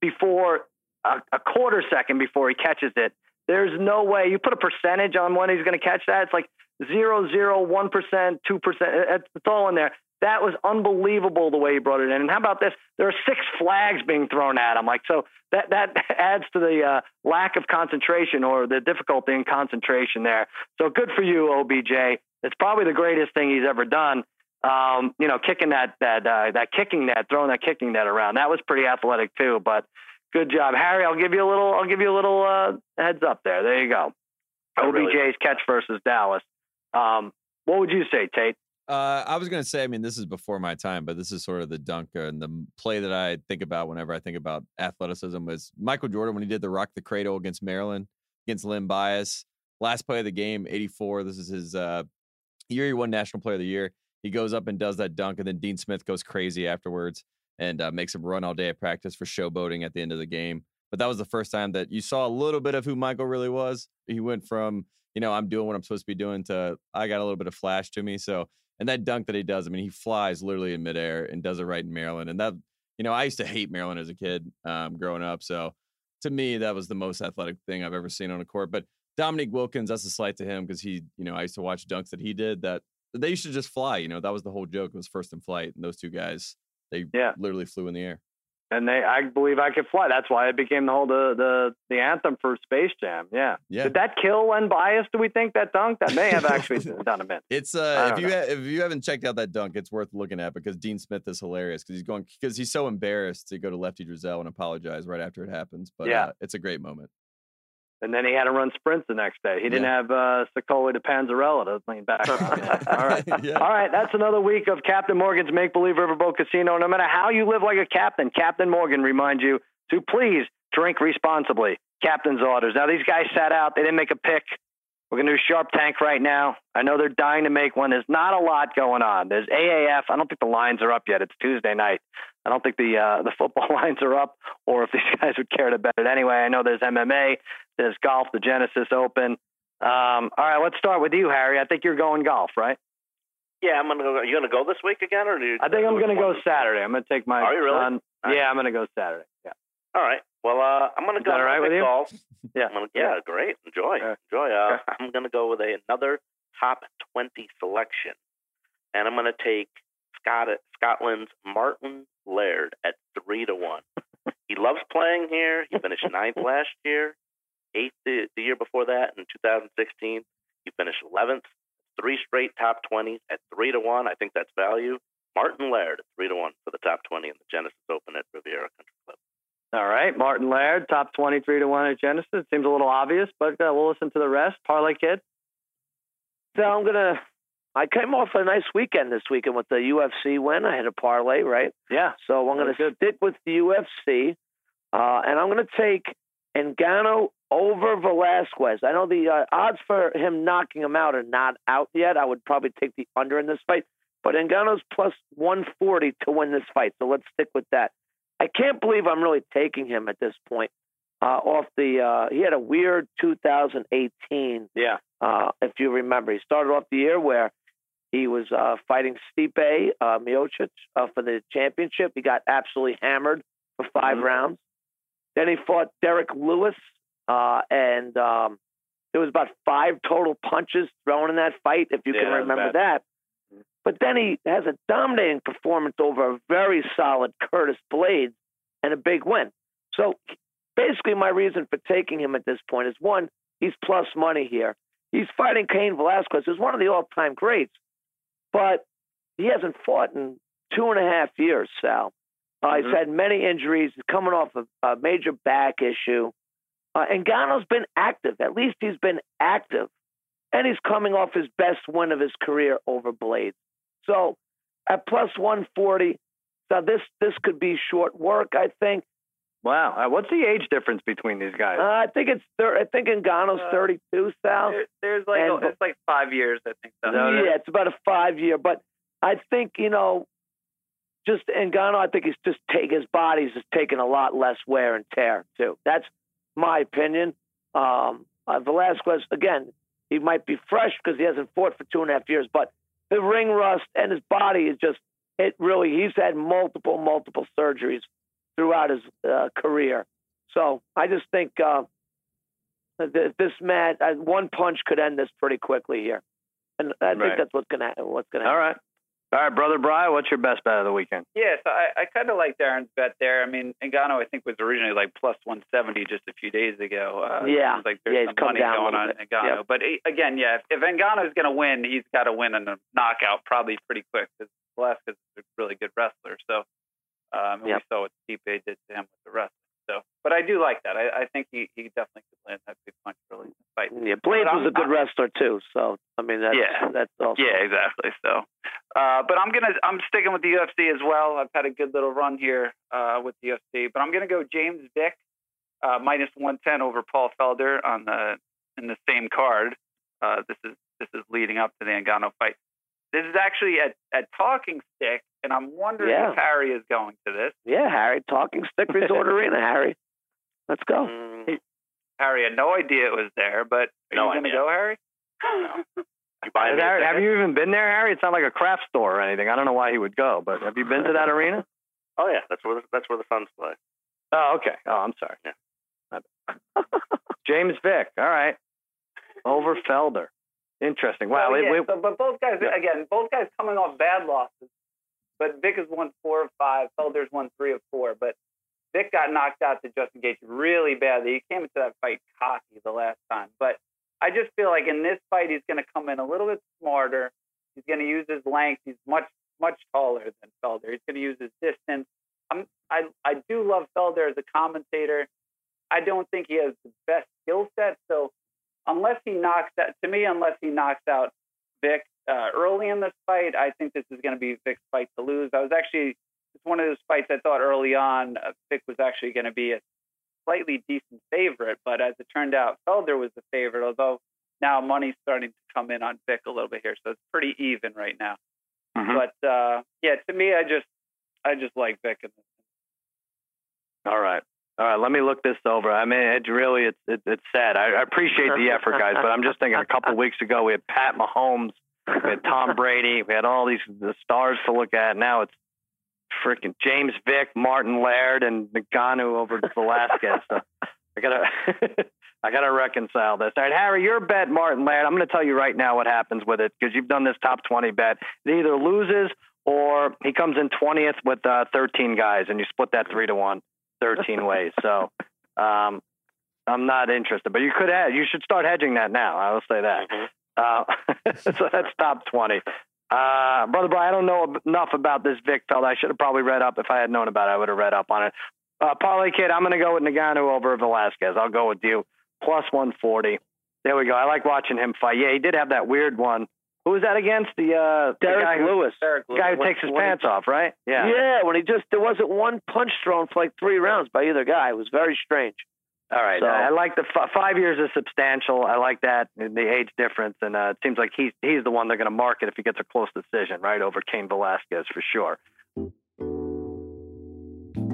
before a quarter second before he catches it, there's no way you put a percentage on when he's going to catch that. It's like 0.01%, 2%. It's all in there. That was unbelievable the way he brought it in. And how about this? There are 6 flags being thrown at him. Like, so that adds to the lack of concentration or the difficulty in concentration there. So good for you, OBJ. It's probably the greatest thing he's ever done. You know, kicking throwing that kicking net around. That was pretty athletic too, but good job, Harry. I'll give you a little heads up there. There you go. OBJ's catch versus Dallas. What would you say, Tate? I was going to say, I mean, this is before my time, but this is sort of the dunk and the play that I think about whenever I think about athleticism was Michael Jordan when he did the rock the cradle against Maryland, against Lynn Bias. Last play of the game, 84. This is his year he won National Player of the Year. He goes up and does that dunk, and then Dean Smith goes crazy afterwards and makes him run all day at practice for showboating at the end of the game. But that was the first time that you saw a little bit of who Michael really was. He went from, you know, I'm doing what I'm supposed to be doing to I got a little bit of flash to me. So, and that dunk that he does, I mean, he flies literally in midair and does it right in Maryland. And that, you know, I used to hate Maryland as a kid growing up. So to me, that was the most athletic thing I've ever seen on a court. But Dominique Wilkins, that's a slight to him because he, you know, I used to watch dunks that he did that they used to just fly. You know, that was the whole joke. It was first in flight. And those two guys, they literally flew in the air. And I believe I could fly. That's why it became the whole, the anthem for Space Jam. Yeah. Did that kill Len Bias? Do we think that dunk that may have actually done him in? It's if you haven't checked out that dunk, it's worth looking at because Dean Smith is hilarious because he's so embarrassed to go to Lefty Drizel and apologize right after it happens. But it's a great moment. And then he had to run sprints the next day. He didn't have Sicoli to Panzarella to lean back. All right. All right. That's another week of Captain Morgan's Make Believe Riverboat Casino. No matter how you live like a captain, Captain Morgan reminds you to please drink responsibly. Captain's orders. Now, these guys sat out. They didn't make a pick. We're going to do Sharp Tank right now. I know they're dying to make one. There's not a lot going on. There's AAF. I don't think the lines are up yet. It's Tuesday night. I don't think the football lines are up or if these guys would care to bet it anyway. I know there's MMA. There's golf, the Genesis Open. All right, let's start with you, Harry. I think you're going golf, right? Yeah, I'm gonna go. Are you gonna go this week again, or do you? I think I'm gonna go Saturday. I'm gonna take my. Are you really? Son. Yeah, right. I'm gonna go Saturday. Yeah. All right. Well, I'm gonna go. All right with golf. You? Yeah. Great. Enjoy. Enjoy. I'm gonna go with another top 20 selection, and I'm gonna take Scotland's Martin Laird at 3-1. He loves playing here. He finished ninth last year, eighth the year before that in 2016. He finished 11th, three straight top 20s at 3-1. I think that's value. Martin Laird at 3-1 for the top 20 in the Genesis Open at Riviera Country Club. All right, Martin Laird, top 20, 3-1 at Genesis. Seems a little obvious, but we'll listen to the rest. Parlay Kid. So I came off a nice weekend this weekend with the UFC win. I had a parlay, right? Yeah. So I'm going to stick with the UFC, and I'm going to take Ngannou over Velasquez. I know the odds for him knocking him out are not out yet. I would probably take the under in this fight, but Ngannou's plus 140 to win this fight, so let's stick with that. I can't believe I'm really taking him at this point. He had a weird 2018. Yeah. If you remember, he started off the year where he was fighting Stipe Miocic for the championship. He got absolutely hammered for five rounds. Then he fought Derek Lewis, and there was about five total punches thrown in that fight, if you can remember that. But then he has a dominating performance over a very solid Curtis Blades and a big win. So basically my reason for taking him at this point is, one, he's plus money here. He's fighting Cain Velasquez, who's one of the all-time greats, but he hasn't fought in 2.5 years, Sal. He's had many injuries. He's coming off a major back issue. Ngannou's been active. At least he's been active. And he's coming off his best win of his career over Blades. So at plus 140, now this could be short work, I think. Wow. What's the age difference between these guys? I think Ngannou's 32, Sal. There's like it's like 5 years, I think. So. Yeah, it's about a 5-year. But I think, just Ngannou, I think his body's just taking a lot less wear and tear, too. That's my opinion. Velasquez, again, he might be fresh because he hasn't fought for 2.5 years, but the ring rust and his body is he's had multiple surgeries throughout his career. So I just think this match, one punch could end this pretty quickly here. And I think that's what's going to happen. All right, Brother Bri, what's your best bet of the weekend? Yeah, so I kind of like Darren's bet there. I mean, Ngannou, I think, was originally like plus 170 just a few days ago. It like there's some money going on Ngannou. Yep. But again, if Ngannou's going to win, he's got to win in a knockout probably pretty quick because Velasquez is a really good wrestler. So we saw what Stipe did to him with the wrestling. So, but I do like that. I think he definitely could land that big punch early in the fight. Yeah, Blades was a good wrestler too. So I mean, that's also exactly. So, but I'm sticking with the UFC as well. I've had a good little run here with the UFC, but I'm gonna go James Vick minus 110 over Paul Felder in the same card. This is leading up to the Ngannou fight. This is actually at Talking Stick, and I'm wondering if Harry is going to this. Yeah, Harry, Talking Stick Resort Arena, Harry. Let's go. Harry had no idea it was there, but are you going to go, Harry? No. Have you even been there, Harry? It's not like a craft store or anything. I don't know why he would go, but have you been to that arena? Oh, yeah. That's where the Suns play. Oh, okay. Oh, I'm sorry. Yeah. James Vick. All right. Over Felder. Interesting. Wow. But both guys, again, both guys coming off bad losses. But Vick has won 4 of 5. Felder's won 3 of 4. But Vick got knocked out to Justin Gaethje really badly. He came into that fight cocky the last time. But I just feel like in this fight, he's going to come in a little bit smarter. He's going to use his length. He's much taller than Felder. He's going to use his distance. I do love Felder as a commentator. I don't think he has the best skill set, so. Unless he knocks out Vick early in this fight, I think this is going to be Vick's fight to lose. It's one of those fights I thought early on Vick was actually going to be a slightly decent favorite, but as it turned out, Felder was the favorite, although now money's starting to come in on Vick a little bit here, so it's pretty even right now. Mm-hmm. But, to me, I just like Vick. All right. All right, let me look this over. I mean, it's sad. I appreciate the effort, guys, but I'm just thinking a couple of weeks ago we had Pat Mahomes, we had Tom Brady, we had all the stars to look at. Now it's freaking James Vick, Martin Laird, and Ngannou over Velasquez. So I gotta reconcile this. All right, Harry, your bet, Martin Laird. I'm going to tell you right now what happens with it because you've done this top 20 bet. It either loses or he comes in 20th with 13 guys, and you split that 3-1. 13 ways. So I'm not interested. But you could hedge. You should start hedging that now. I will say that. So that's top 20. Brother Brian, I don't know enough about this Vic Feld. I should have probably read up. If I had known about it, I would have read up on it. Parlay Kid, I'm going to go with Nagano over Velasquez. I'll go with you. Plus 140. There we go. I like watching him fight. Yeah, he did have that weird one. Who was that against? Derek Lewis. Guy who takes his pants off, right? Yeah. Yeah, when he just, there wasn't one punch thrown for like 3 rounds by either guy. It was very strange. All right. So, I like the 5 years is substantial. I like that, the age difference. And it seems like he's the one they're going to market if he gets a close decision, right, over Cain Velasquez for sure.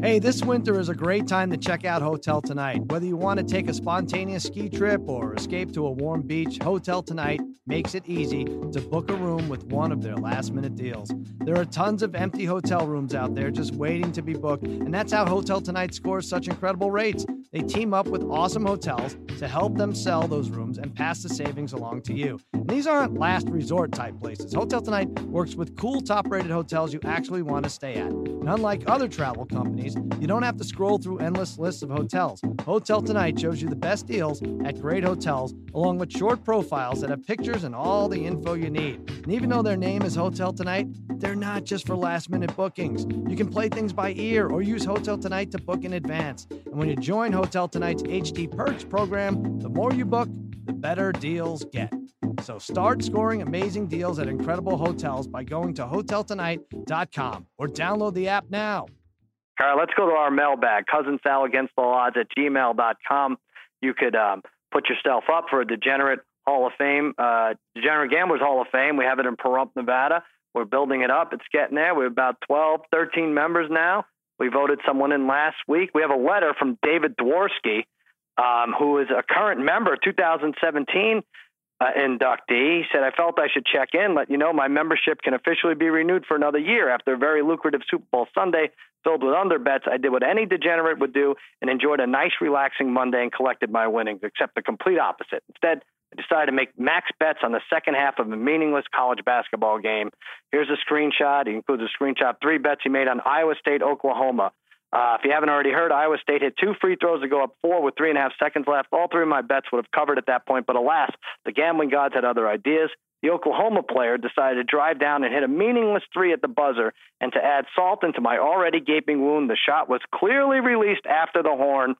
Hey, this winter is a great time to check out Hotel Tonight. Whether you want to take a spontaneous ski trip or escape to a warm beach, Hotel Tonight makes it easy to book a room with one of their last-minute deals. There are tons of empty hotel rooms out there just waiting to be booked, and that's how Hotel Tonight scores such incredible rates. They team up with awesome hotels to help them sell those rooms and pass the savings along to you. And these aren't last resort type places. Hotel Tonight works with cool top-rated hotels you actually want to stay at. And unlike other travel companies, you don't have to scroll through endless lists of hotels. Hotel Tonight shows you the best deals at great hotels, along with short profiles that have pictures and all the info you need. And even though their name is Hotel Tonight, they're not just for last-minute bookings. You can play things by ear or use Hotel Tonight to book in advance. And when you join Hotel Tonight's HT Perks program, the more you book, the better deals get. So start scoring amazing deals at incredible hotels by going to hoteltonight.com or download the app now. All right, let's go to our mailbag. Cousin Sal Against All Odds at gmail.com. You could put yourself up for a Degenerate Hall of Fame, Degenerate Gamblers Hall of Fame. We have it in Pahrump, Nevada. We're building it up. It's getting there. We're about 12, 13 members now. We voted someone in last week. We have a letter from David Dworsky, who is a current member, 2017 inductee. He said, I felt I should check in, let you know my membership can officially be renewed for another year after a very lucrative Super Bowl Sunday filled with under bets. I did what any degenerate would do and enjoyed a nice, relaxing Monday and collected my winnings, except the complete opposite. Instead, decided to make max bets on the second half of a meaningless college basketball game. Here's a screenshot. It includes a screenshot. 3 bets he made on Iowa State, Oklahoma. If you haven't already heard, Iowa State hit 2 free throws to go up 4 with 3.5 seconds left. All 3 of my bets would have covered at that point, but alas, the gambling gods had other ideas. The Oklahoma player decided to drive down and hit a meaningless 3 at the buzzer, and to add salt into my already gaping wound, the shot was clearly released after the horn.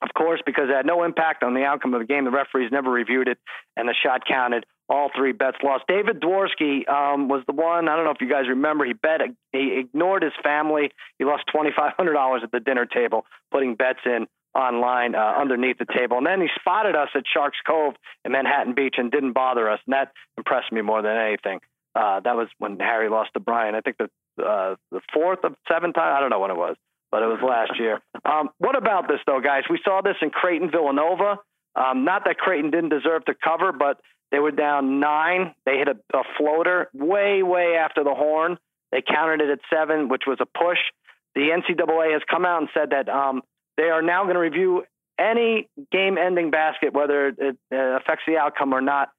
Of course, because it had no impact on the outcome of the game, the referees never reviewed it, and the shot counted. All 3 bets lost. David Dworsky was the one. I don't know if you guys remember. He bet. He ignored his family. He lost $2,500 at the dinner table, putting bets in online underneath the table. And then he spotted us at Sharks Cove in Manhattan Beach and didn't bother us, and that impressed me more than anything. That was when Harry lost to Brian. I think the 4th of 7 times. I don't know when it was. But it was last year. What about this, though, guys? We saw this in Creighton, Villanova. Not that Creighton didn't deserve to cover, but they were down 9. They hit a floater way after the horn. They counted it at 7, which was a push. The NCAA has come out and said that they are now going to review any game-ending basket, whether it affects the outcome or not,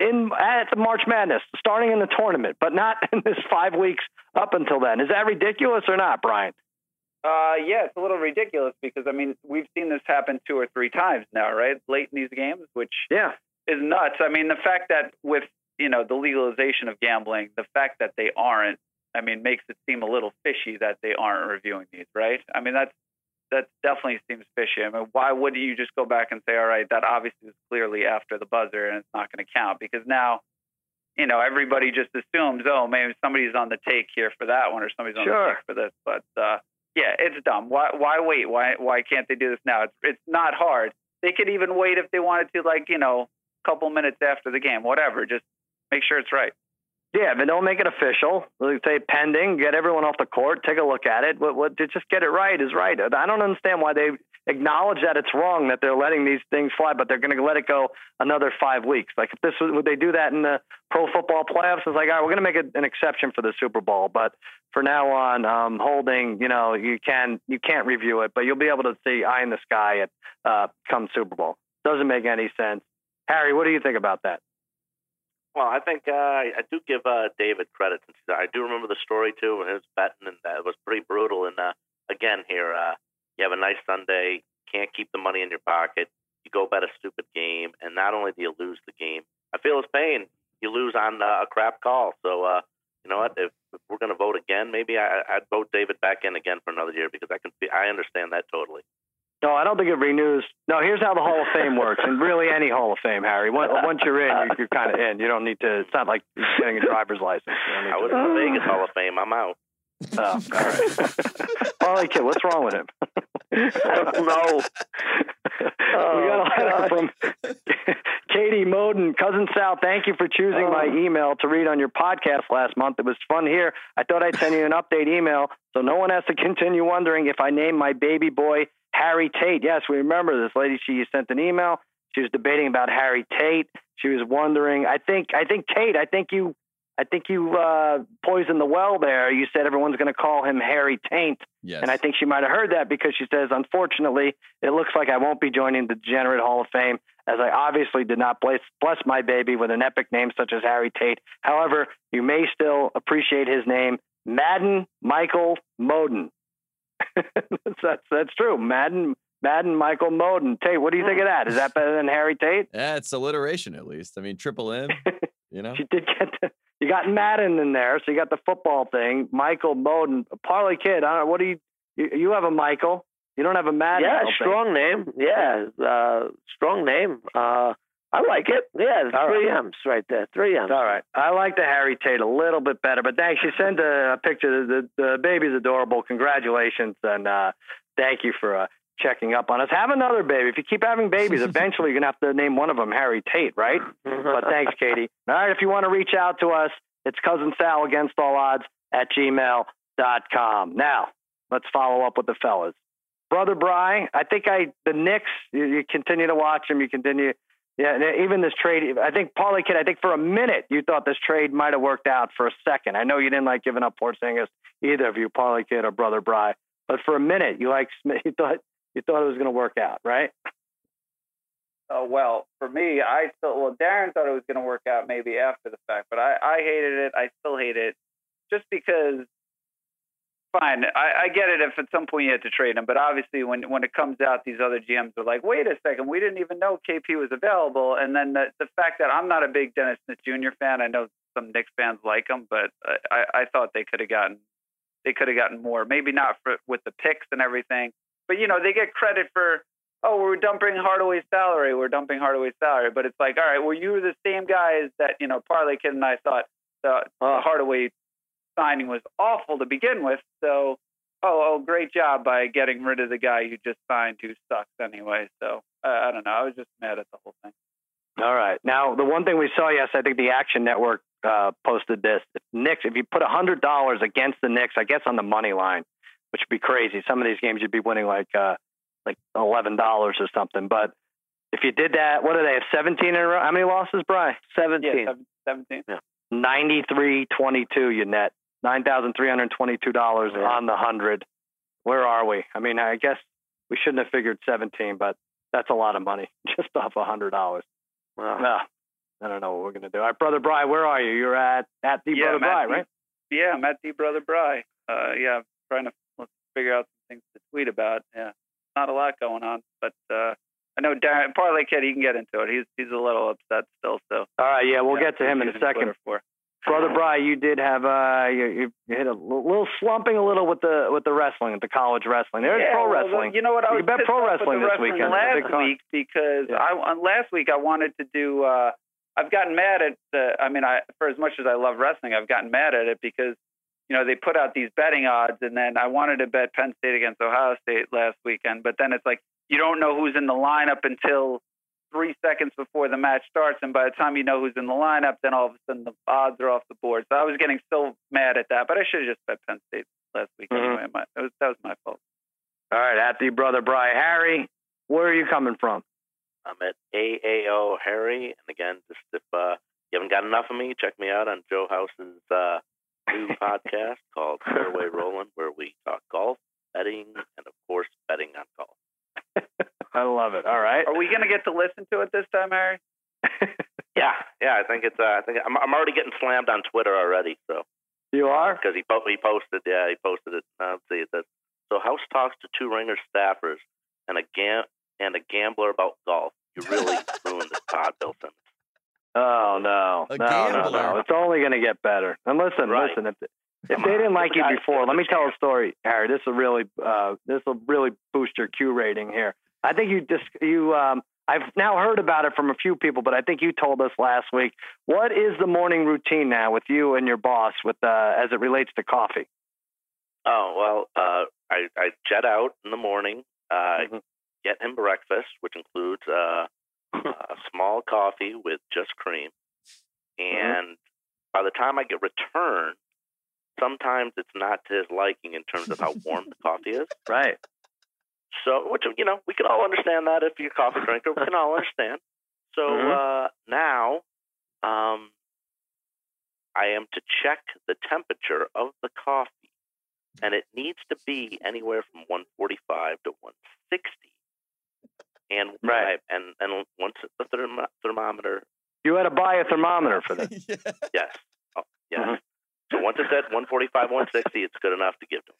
at the March Madness, starting in the tournament, but not in this 5 weeks up until then. Is that ridiculous or not, Brian? Yeah, it's a little ridiculous because, I mean, we've seen this happen 2 or 3 times now, right? Late in these games, which is nuts. I mean, the fact that with, you know, the legalization of gambling, the fact that they aren't, I mean, makes it seem a little fishy that they aren't reviewing these, right? I mean, that definitely seems fishy. I mean, why would you just go back and say, all right, that obviously is clearly after the buzzer and it's not going to count? Because now, you know, everybody just assumes, oh, maybe somebody's on the take here for that one or somebody's on the take for this, but yeah, it's dumb. Why wait? Why can't they do this now? It's not hard. They could even wait if they wanted to, like, you know, a couple minutes after the game, whatever. Just make sure it's right. Yeah, but don't make it official. Say pending. Get everyone off the court. Take a look at it. Just get it right is right. I don't understand why they acknowledge that it's wrong that they're letting these things fly, but they're going to let it go another 5 weeks. Like, if this would they do that in the pro football playoffs? It's like, all right, we're going to make an exception for the Super Bowl, but for now on, holding, you know, you can't review it, but you'll be able to see eye in the sky at come Super Bowl. Doesn't make any sense. Harry, what do you think about that? Well, I think I do give David credit. I do remember the story too, and his betting, and that was pretty brutal. And again, here You have a nice Sunday, can't keep the money in your pocket. You go bet a stupid game, and not only do you lose the game, I feel his pain. You lose on a crap call. So, you know what? If we're going to vote again, maybe I'd vote David back in again for another year because I understand that totally. No, I don't think it renews. No, here's how the Hall of Fame works, and really any Hall of Fame, Harry. Once you're in, you're kind of in. You don't need to. It's not like getting a driver's license. I would have the Vegas Hall of Fame. I'm out. Oh, all right. Harley Kidd, what's wrong with him? I don't know. We got a letter from Katie Moden. Cousin Sal, thank you for choosing my email to read on your podcast last month. It was fun here. I thought I'd send you an update email so no one has to continue wondering if I named my baby boy Harry Tate. Yes, we remember this lady. She sent an email. She was debating about Harry Tate. She was wondering. I think, Kate, you poisoned the well there. You said everyone's going to call him Harry Taint. Yes. And I think she might have heard that because she says, unfortunately, it looks like I won't be joining the Degenerate Hall of Fame, as I obviously did not bless my baby with an epic name such as Harry Tate. However, you may still appreciate his name, Madden Michael Moden. that's true. Madden Michael Moden. Tate, what do you think of that? Is that better than Harry Tate? Yeah, it's alliteration at least. I mean, triple M, you know? You got Madden in there, so you got the football thing. Michael Moden, Parley Kid. I don't know. What do you have a Michael? You don't have a Madden. Yeah, strong name. Yeah, strong name. I like it. Yeah, three M's right there. Three M's. All right. I like the Harry Tate a little bit better, but thanks. You sent a picture. The baby's adorable. Congratulations, and thank you for checking up on us. Have another baby. If you keep having babies, eventually you're going to have to name one of them Harry Tate, right? But thanks, Katie. All right, if you want to reach out to us, it's Cousin Sal Against All Odds at gmail.com. Now, let's follow up with the fellas. Brother Bry, I think the Knicks, you continue to watch them. You continue. Yeah, even this trade, I think, Paulie Kidd, I think for a minute you thought this trade might have worked out for a second. I know you didn't like giving up Porzingis, either of you, Paulie Kidd or Brother Bry. But for a minute, you thought it was going to work out, right? Oh, well, for me, Darren thought it was going to work out maybe after the fact, but I hated it. I still hate it just because, fine, I get it if at some point you had to trade him, but obviously when it comes out, these other GMs are like, wait a second, we didn't even know KP was available. And then the fact that I'm not a big Dennis Smith Jr. fan, I know some Knicks fans like him, but I thought they could have gotten more, maybe not with the picks and everything. But, you know, they get credit for, oh, we're dumping Hardaway's salary. But it's like, all right, well, you were the same guys that, you know, Parley Kid and I thought the Hardaway signing was awful to begin with. So, great job by getting rid of the guy you just signed who sucks anyway. So, I don't know. I was just mad at the whole thing. All right. Now, the one thing we saw, yes, I think the Action Network posted this. If you put $100 against the Knicks, I guess on the money line, which would be crazy. Some of these games you'd be winning like $11 or something. But if you did that, what do they have? 17 in a row? How many losses, Bry? 17. Yeah, 17. Yeah. 93.22 you net. $9,322 on the 100. Where are we? I mean, I guess we shouldn't have figured 17, but that's a lot of money just off $100. Wow. I don't know what we're going to do. All right, Brother Bry, where are you? You're at the Brother Bry, right? Yeah, I'm at the Brother Bry. I'm trying to figure out some things to tweet about. Yeah, not a lot going on, but I know Darren Parley Kid, he can get into it. He's a little upset still. So all right, yeah, we'll get to him in a second. Brother Bry, you did have you hit a little slumping a little with the wrestling, at the college wrestling. There's pro wrestling. You know what? I was bet pro wrestling this weekend. Last week I wanted to do. I've gotten mad at for as much as I love wrestling, I've gotten mad at it because, you know, they put out these betting odds, and then I wanted to bet Penn State against Ohio State last weekend, but then it's like you don't know who's in the lineup until 3 seconds before the match starts, and by the time you know who's in the lineup, then all of a sudden the odds are off the board. So I was getting so mad at that, but I should have just bet Penn State last week anyway. That was my fault. All right, at the Brother Bry. Harry, where are you coming from? I'm at AAO Harry, and again, just if you haven't got enough of me, check me out on Joe House's new podcast called Fairway Rolling, where we talk golf, betting, and of course, betting on golf. I love it. All right. Are we going to get to listen to it this time, Harry? Yeah. I think it's. I think I'm already getting slammed on Twitter already. So you are because he posted. Yeah, he posted it. Let's see, it says So House talks to two Ringer staffers and a gambler about golf. You really ruined this pod, Wilson. Oh, no. No. It's only going to get better. And listen, listen. If they didn't like you before, let me tell a story, Harry. This will really boost your Q rating here. I think you just I've now heard about it from a few people, but I think you told us last week. What is the morning routine now with you and your boss with as it relates to coffee? Oh, well, I jet out in the morning, get him breakfast, which includes a small coffee with just cream. And by the time I get returned, sometimes it's not to his liking in terms of how warm the coffee is. Right. So, which, you know, we can all understand that if you're a coffee drinker. We can all understand. So now I am to check the temperature of the coffee, and it needs to be anywhere from 145 to 160. And and once the thermometer. You had to buy a thermometer for that. Yes. Oh, yes. So once it's at 145, 160, it's good enough to give to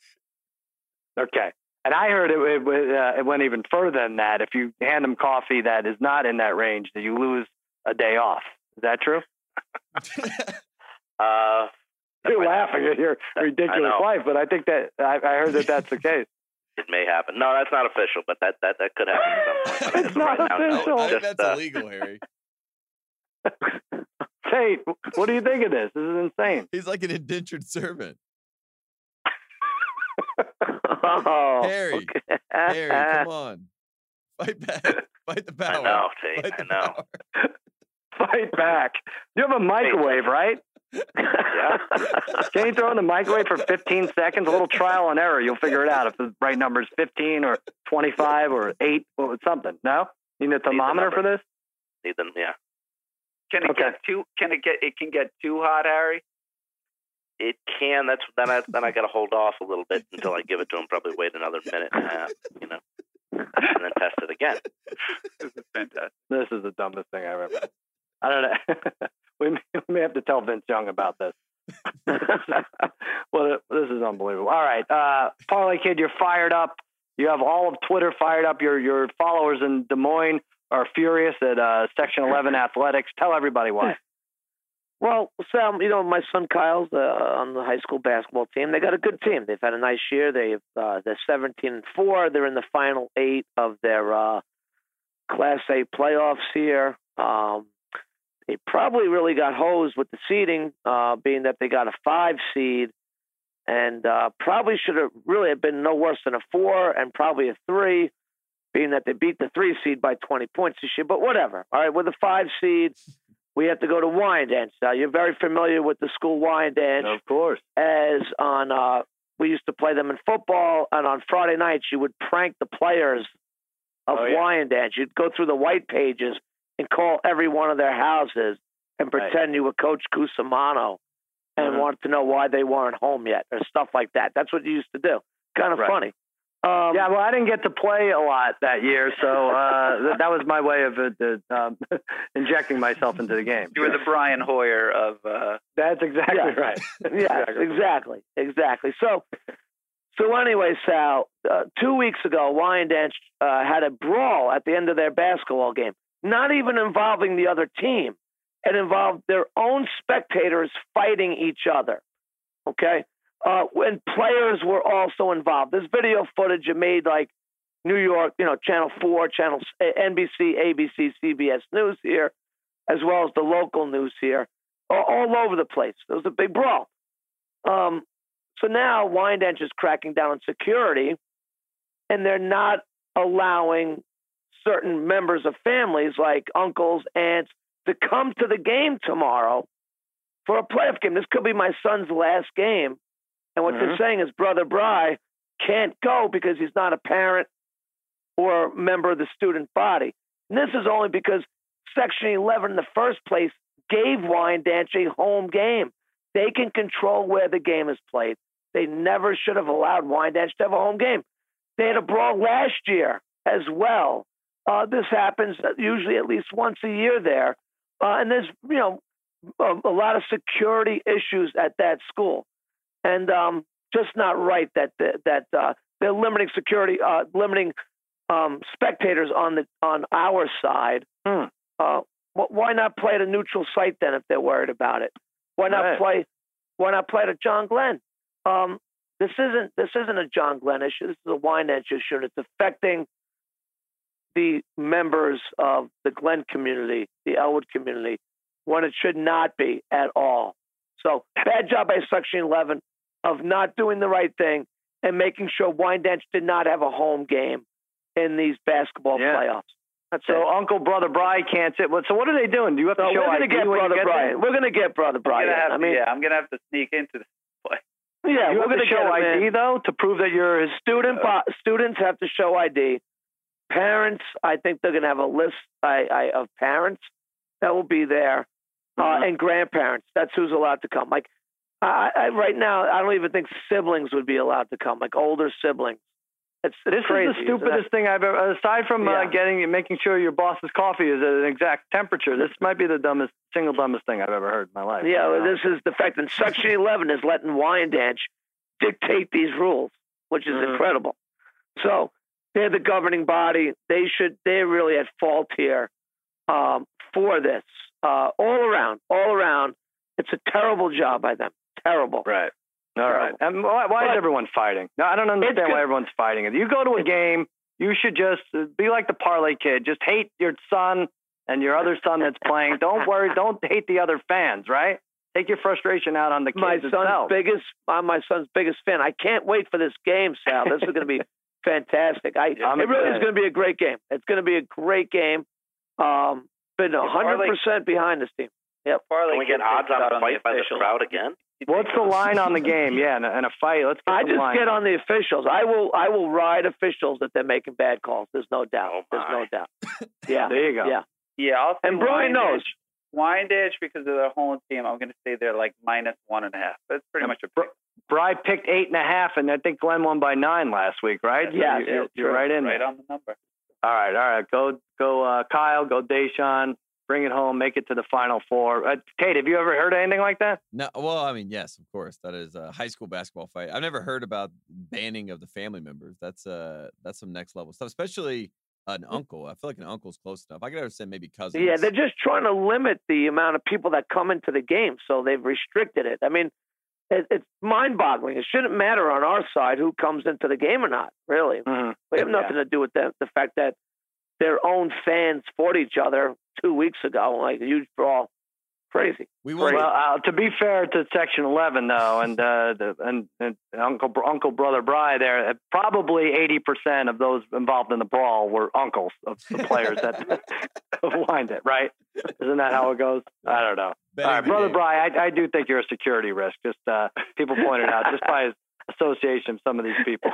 them. Okay. And I heard it went even further than that. If you hand them coffee that is not in that range, then you lose a day off. Is that true? You're laughing at your ridiculous life, but I think that I heard that that's the case. It may happen. No, that's not official, but that could happen. But it's not official. I think that's illegal, Harry. Tate, what do you think of this? This is insane. He's like an indentured servant. Oh, Harry, okay. Harry, come on. Fight back. Fight the power. I know, Tate. Fight the power. Fight back. You have a microwave, right? Yeah. Can you throw in the microwave for 15 seconds? A little trial and error. You'll figure it out if the right number is 15 or 25 or 8 or something. No? You need a thermometer for this? Need them, yeah. Can it get too? It can get too hot, Harry? It can. That's then I got to hold off a little bit until I give it to him. Probably wait another minute and a half, you know, and then test it again. This is fantastic. This is the dumbest thing I've ever. I don't know. we may have to tell Vince Young about this. Well, this is unbelievable. All right, Parlay Kid, you're fired up. You have all of Twitter fired up. Your followers in Des Moines are furious at Section 11 athletics. Tell everybody why. Well, Sam, you know, my son Kyle's on the high school basketball team. They got a good team. They've had a nice year. They're 17-4. They're in the final 8 of their Class A playoffs here. They probably really got hosed with the seeding, being that they got a 5 seed and probably should have really have been no worse than a 4 and probably a 3, being that they beat the 3 seed by 20 points this year. But whatever. All right, with a 5 seed. We have to go to Wyandanch. Now, you're very familiar with the school Wyandanch. Of course. As on, we used to play them in football, and on Friday nights, you would prank the players of Wyandanch. You'd go through the white pages and call every one of their houses and pretend you were Coach Cusimano and wanted to know why they weren't home yet or stuff like that. That's what you used to do. Kind of funny. Yeah, well, I didn't get to play a lot that year, so that was my way of injecting myself into the game. You were the Brian Hoyer of... That's exactly right. Yeah, exactly. So anyway, Sal, 2 weeks ago, Wyandanch had a brawl at the end of their basketball game, not even involving the other team. It involved their own spectators fighting each other, okay? And players were also involved. There's video footage it made, like New York, you know, Channel 4, Channel NBC, ABC, CBS News here, as well as the local news here, all over the place. There was a big brawl. So now Wyandanch is cracking down on security, and they're not allowing certain members of families, like uncles, aunts, to come to the game tomorrow for a playoff game. This could be my son's last game. And what they're saying is Brother Bry can't go because he's not a parent or a member of the student body. And this is only because Section 11 in the first place gave Wyandanch a home game. They can control where the game is played. They never should have allowed Wyandanch to have a home game. They had a brawl last year as well. This happens usually at least once a year there. And there's, you know, a lot of security issues at that school. And just not right that They're limiting security, limiting spectators on our side. Why not play at a neutral site then if they're worried about it? Why not play at a John Glenn? This isn't a John Glenn issue. This is a Wynette issue. It's affecting the members of the Glenn community, the Elwood community, when it should not be at all. So bad job by Section 11 of not doing the right thing and making sure Wynette did not have a home game in these basketball playoffs. Uncle Brother Bry can't sit. So what are they doing? Do you have to show ID when you get there? We're going to get Brother Bry. I'm going to have to sneak into this play. Yeah, we're going to show ID, though, to prove that you're his student. Students have to show ID. Parents, I think they're going to have a list of parents that will be there, and grandparents. That's who's allowed to come. Like, right now, I don't even think siblings would be allowed to come, like older siblings. It's crazy. Is the stupidest thing I've ever. Aside from making sure your boss's coffee is at an exact temperature, this might be the single dumbest thing I've ever heard in my life. Yeah, well, this is the fact that Section 11 is letting Wyandanch dictate these rules, which is incredible. So they're the governing body. They're really at fault here for this. All around, it's a terrible job by them. Terrible. Right. All right. And why is everyone fighting? No, I don't understand why everyone's fighting. If you go to a game, you should just be like the parlay kid. Just hate your son and your other son that's playing. Don't worry. Don't hate the other fans, right? Take your frustration out on the kids itself. I'm my son's biggest fan. I can't wait for this game, Sal. This is going to be fantastic. It really is going to be a great game. It's going to be a great game. Been 100% behind this team. Yep. Can we get odds on the fight by the crowd again? What's the line on the game? Yeah, and a fight. Let's get get on the officials. I will ride officials that they're making bad calls. There's no doubt. Yeah. There you go. Yeah. Yeah. I'll say Brian knows. Wyandanch, because of their whole team, I'm going to say they're like -1.5. That's pretty much a pick. Bry picked 8.5, and I think Glenn won by 9 last week, right? Yeah. So you're right in there. Right on the number. All right. Go, Kyle. Go, Deshaun. Bring it home, make it to the Final Four. Tate, have you ever heard of anything like that? No. Well, I mean, yes, of course. That is a high school basketball fight. I've never heard about banning of the family members. That's some next level stuff, especially an uncle. I feel like an uncle's close enough. I could understand maybe cousins. Yeah, they're just trying to limit the amount of people that come into the game, so they've restricted it. I mean, it's mind-boggling. It shouldn't matter on our side who comes into the game or not, really. Mm-hmm. We have nothing to do with the fact that their own fans fought each other 2 weeks ago, like a huge brawl. Crazy. To be fair to Section 11, though, and Uncle Brother Bry there, probably 80% of those involved in the brawl were uncles of the players that wind it, right? Isn't that how it goes? I don't know. All right, Brother Bry, I do think you're a security risk. Just people pointed out, just by his association of some of these people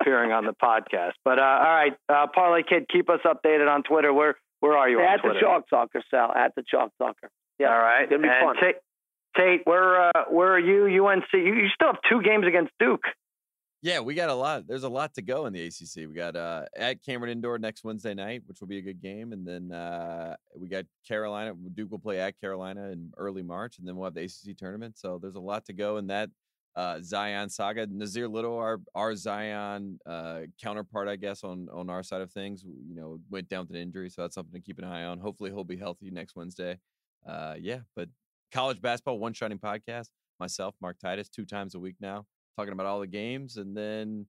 appearing on the podcast. But all right, Parlay Kid, keep us updated on Twitter. Where are you on Twitter? At the Chalk Talker, Sal. At the Chalk Talker. Yeah. All right. It's gonna be fun. Tate, where are you? UNC. You still have 2 games against Duke. Yeah, we got a lot. There's a lot to go in the ACC. We got at Cameron Indoor next Wednesday night, which will be a good game, and then we got Carolina. Duke will play at Carolina in early March, and then we'll have the ACC tournament. So there's a lot to go in that. Zion saga. Nazir Little, our Zion counterpart, I guess, on our side of things, went down with an injury, so that's something to keep an eye on. Hopefully he'll be healthy next Wednesday. But college basketball, One Shining Podcast, myself, Mark Titus, 2 times a week now, talking about all the games, and then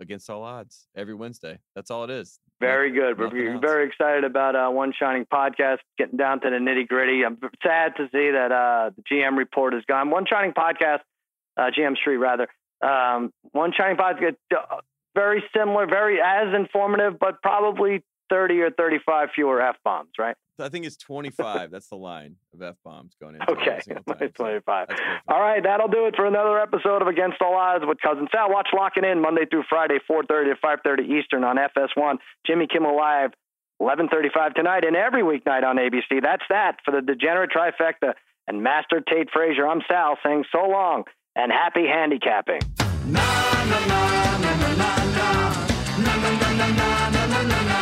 Against All Odds every Wednesday. That's all it is. Very good. We're very excited about One Shining Podcast, getting down to the nitty-gritty. I'm sad to see that the GM report is gone. One Shining Podcast, GM Street, rather. One Shining Podcast, very similar, very as informative, but probably 30 or 35 fewer F-bombs, right? I think it's 25. That's the line of F-bombs going in. Okay, 25. So all right, that'll do it for another episode of Against All Odds with Cousin Sal. Watch Locking In Monday through Friday, 4:30 to 5:30 Eastern on FS1. Jimmy Kimmel Live, 11:35 tonight and every weeknight on ABC. That's that for the Degenerate Trifecta and Master Tate Frazier. I'm Sal saying so long. And happy handicapping. Na na na na na na na na na na na na na na.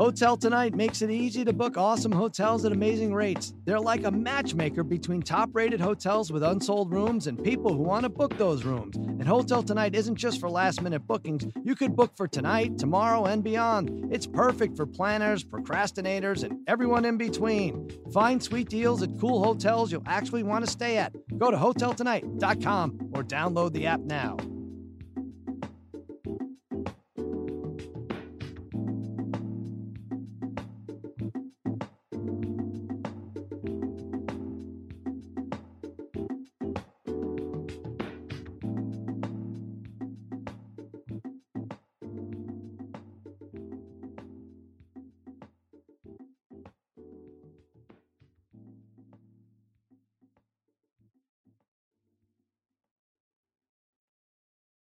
Hotel Tonight makes it easy to book awesome hotels at amazing rates. They're like a matchmaker between top-rated hotels with unsold rooms and people who want to book those rooms. And Hotel Tonight isn't just for last-minute bookings. You could book for tonight, tomorrow, and beyond. It's perfect for planners, procrastinators, and everyone in between. Find sweet deals at cool hotels you'll actually want to stay at. Go to hoteltonight.com or download the app now.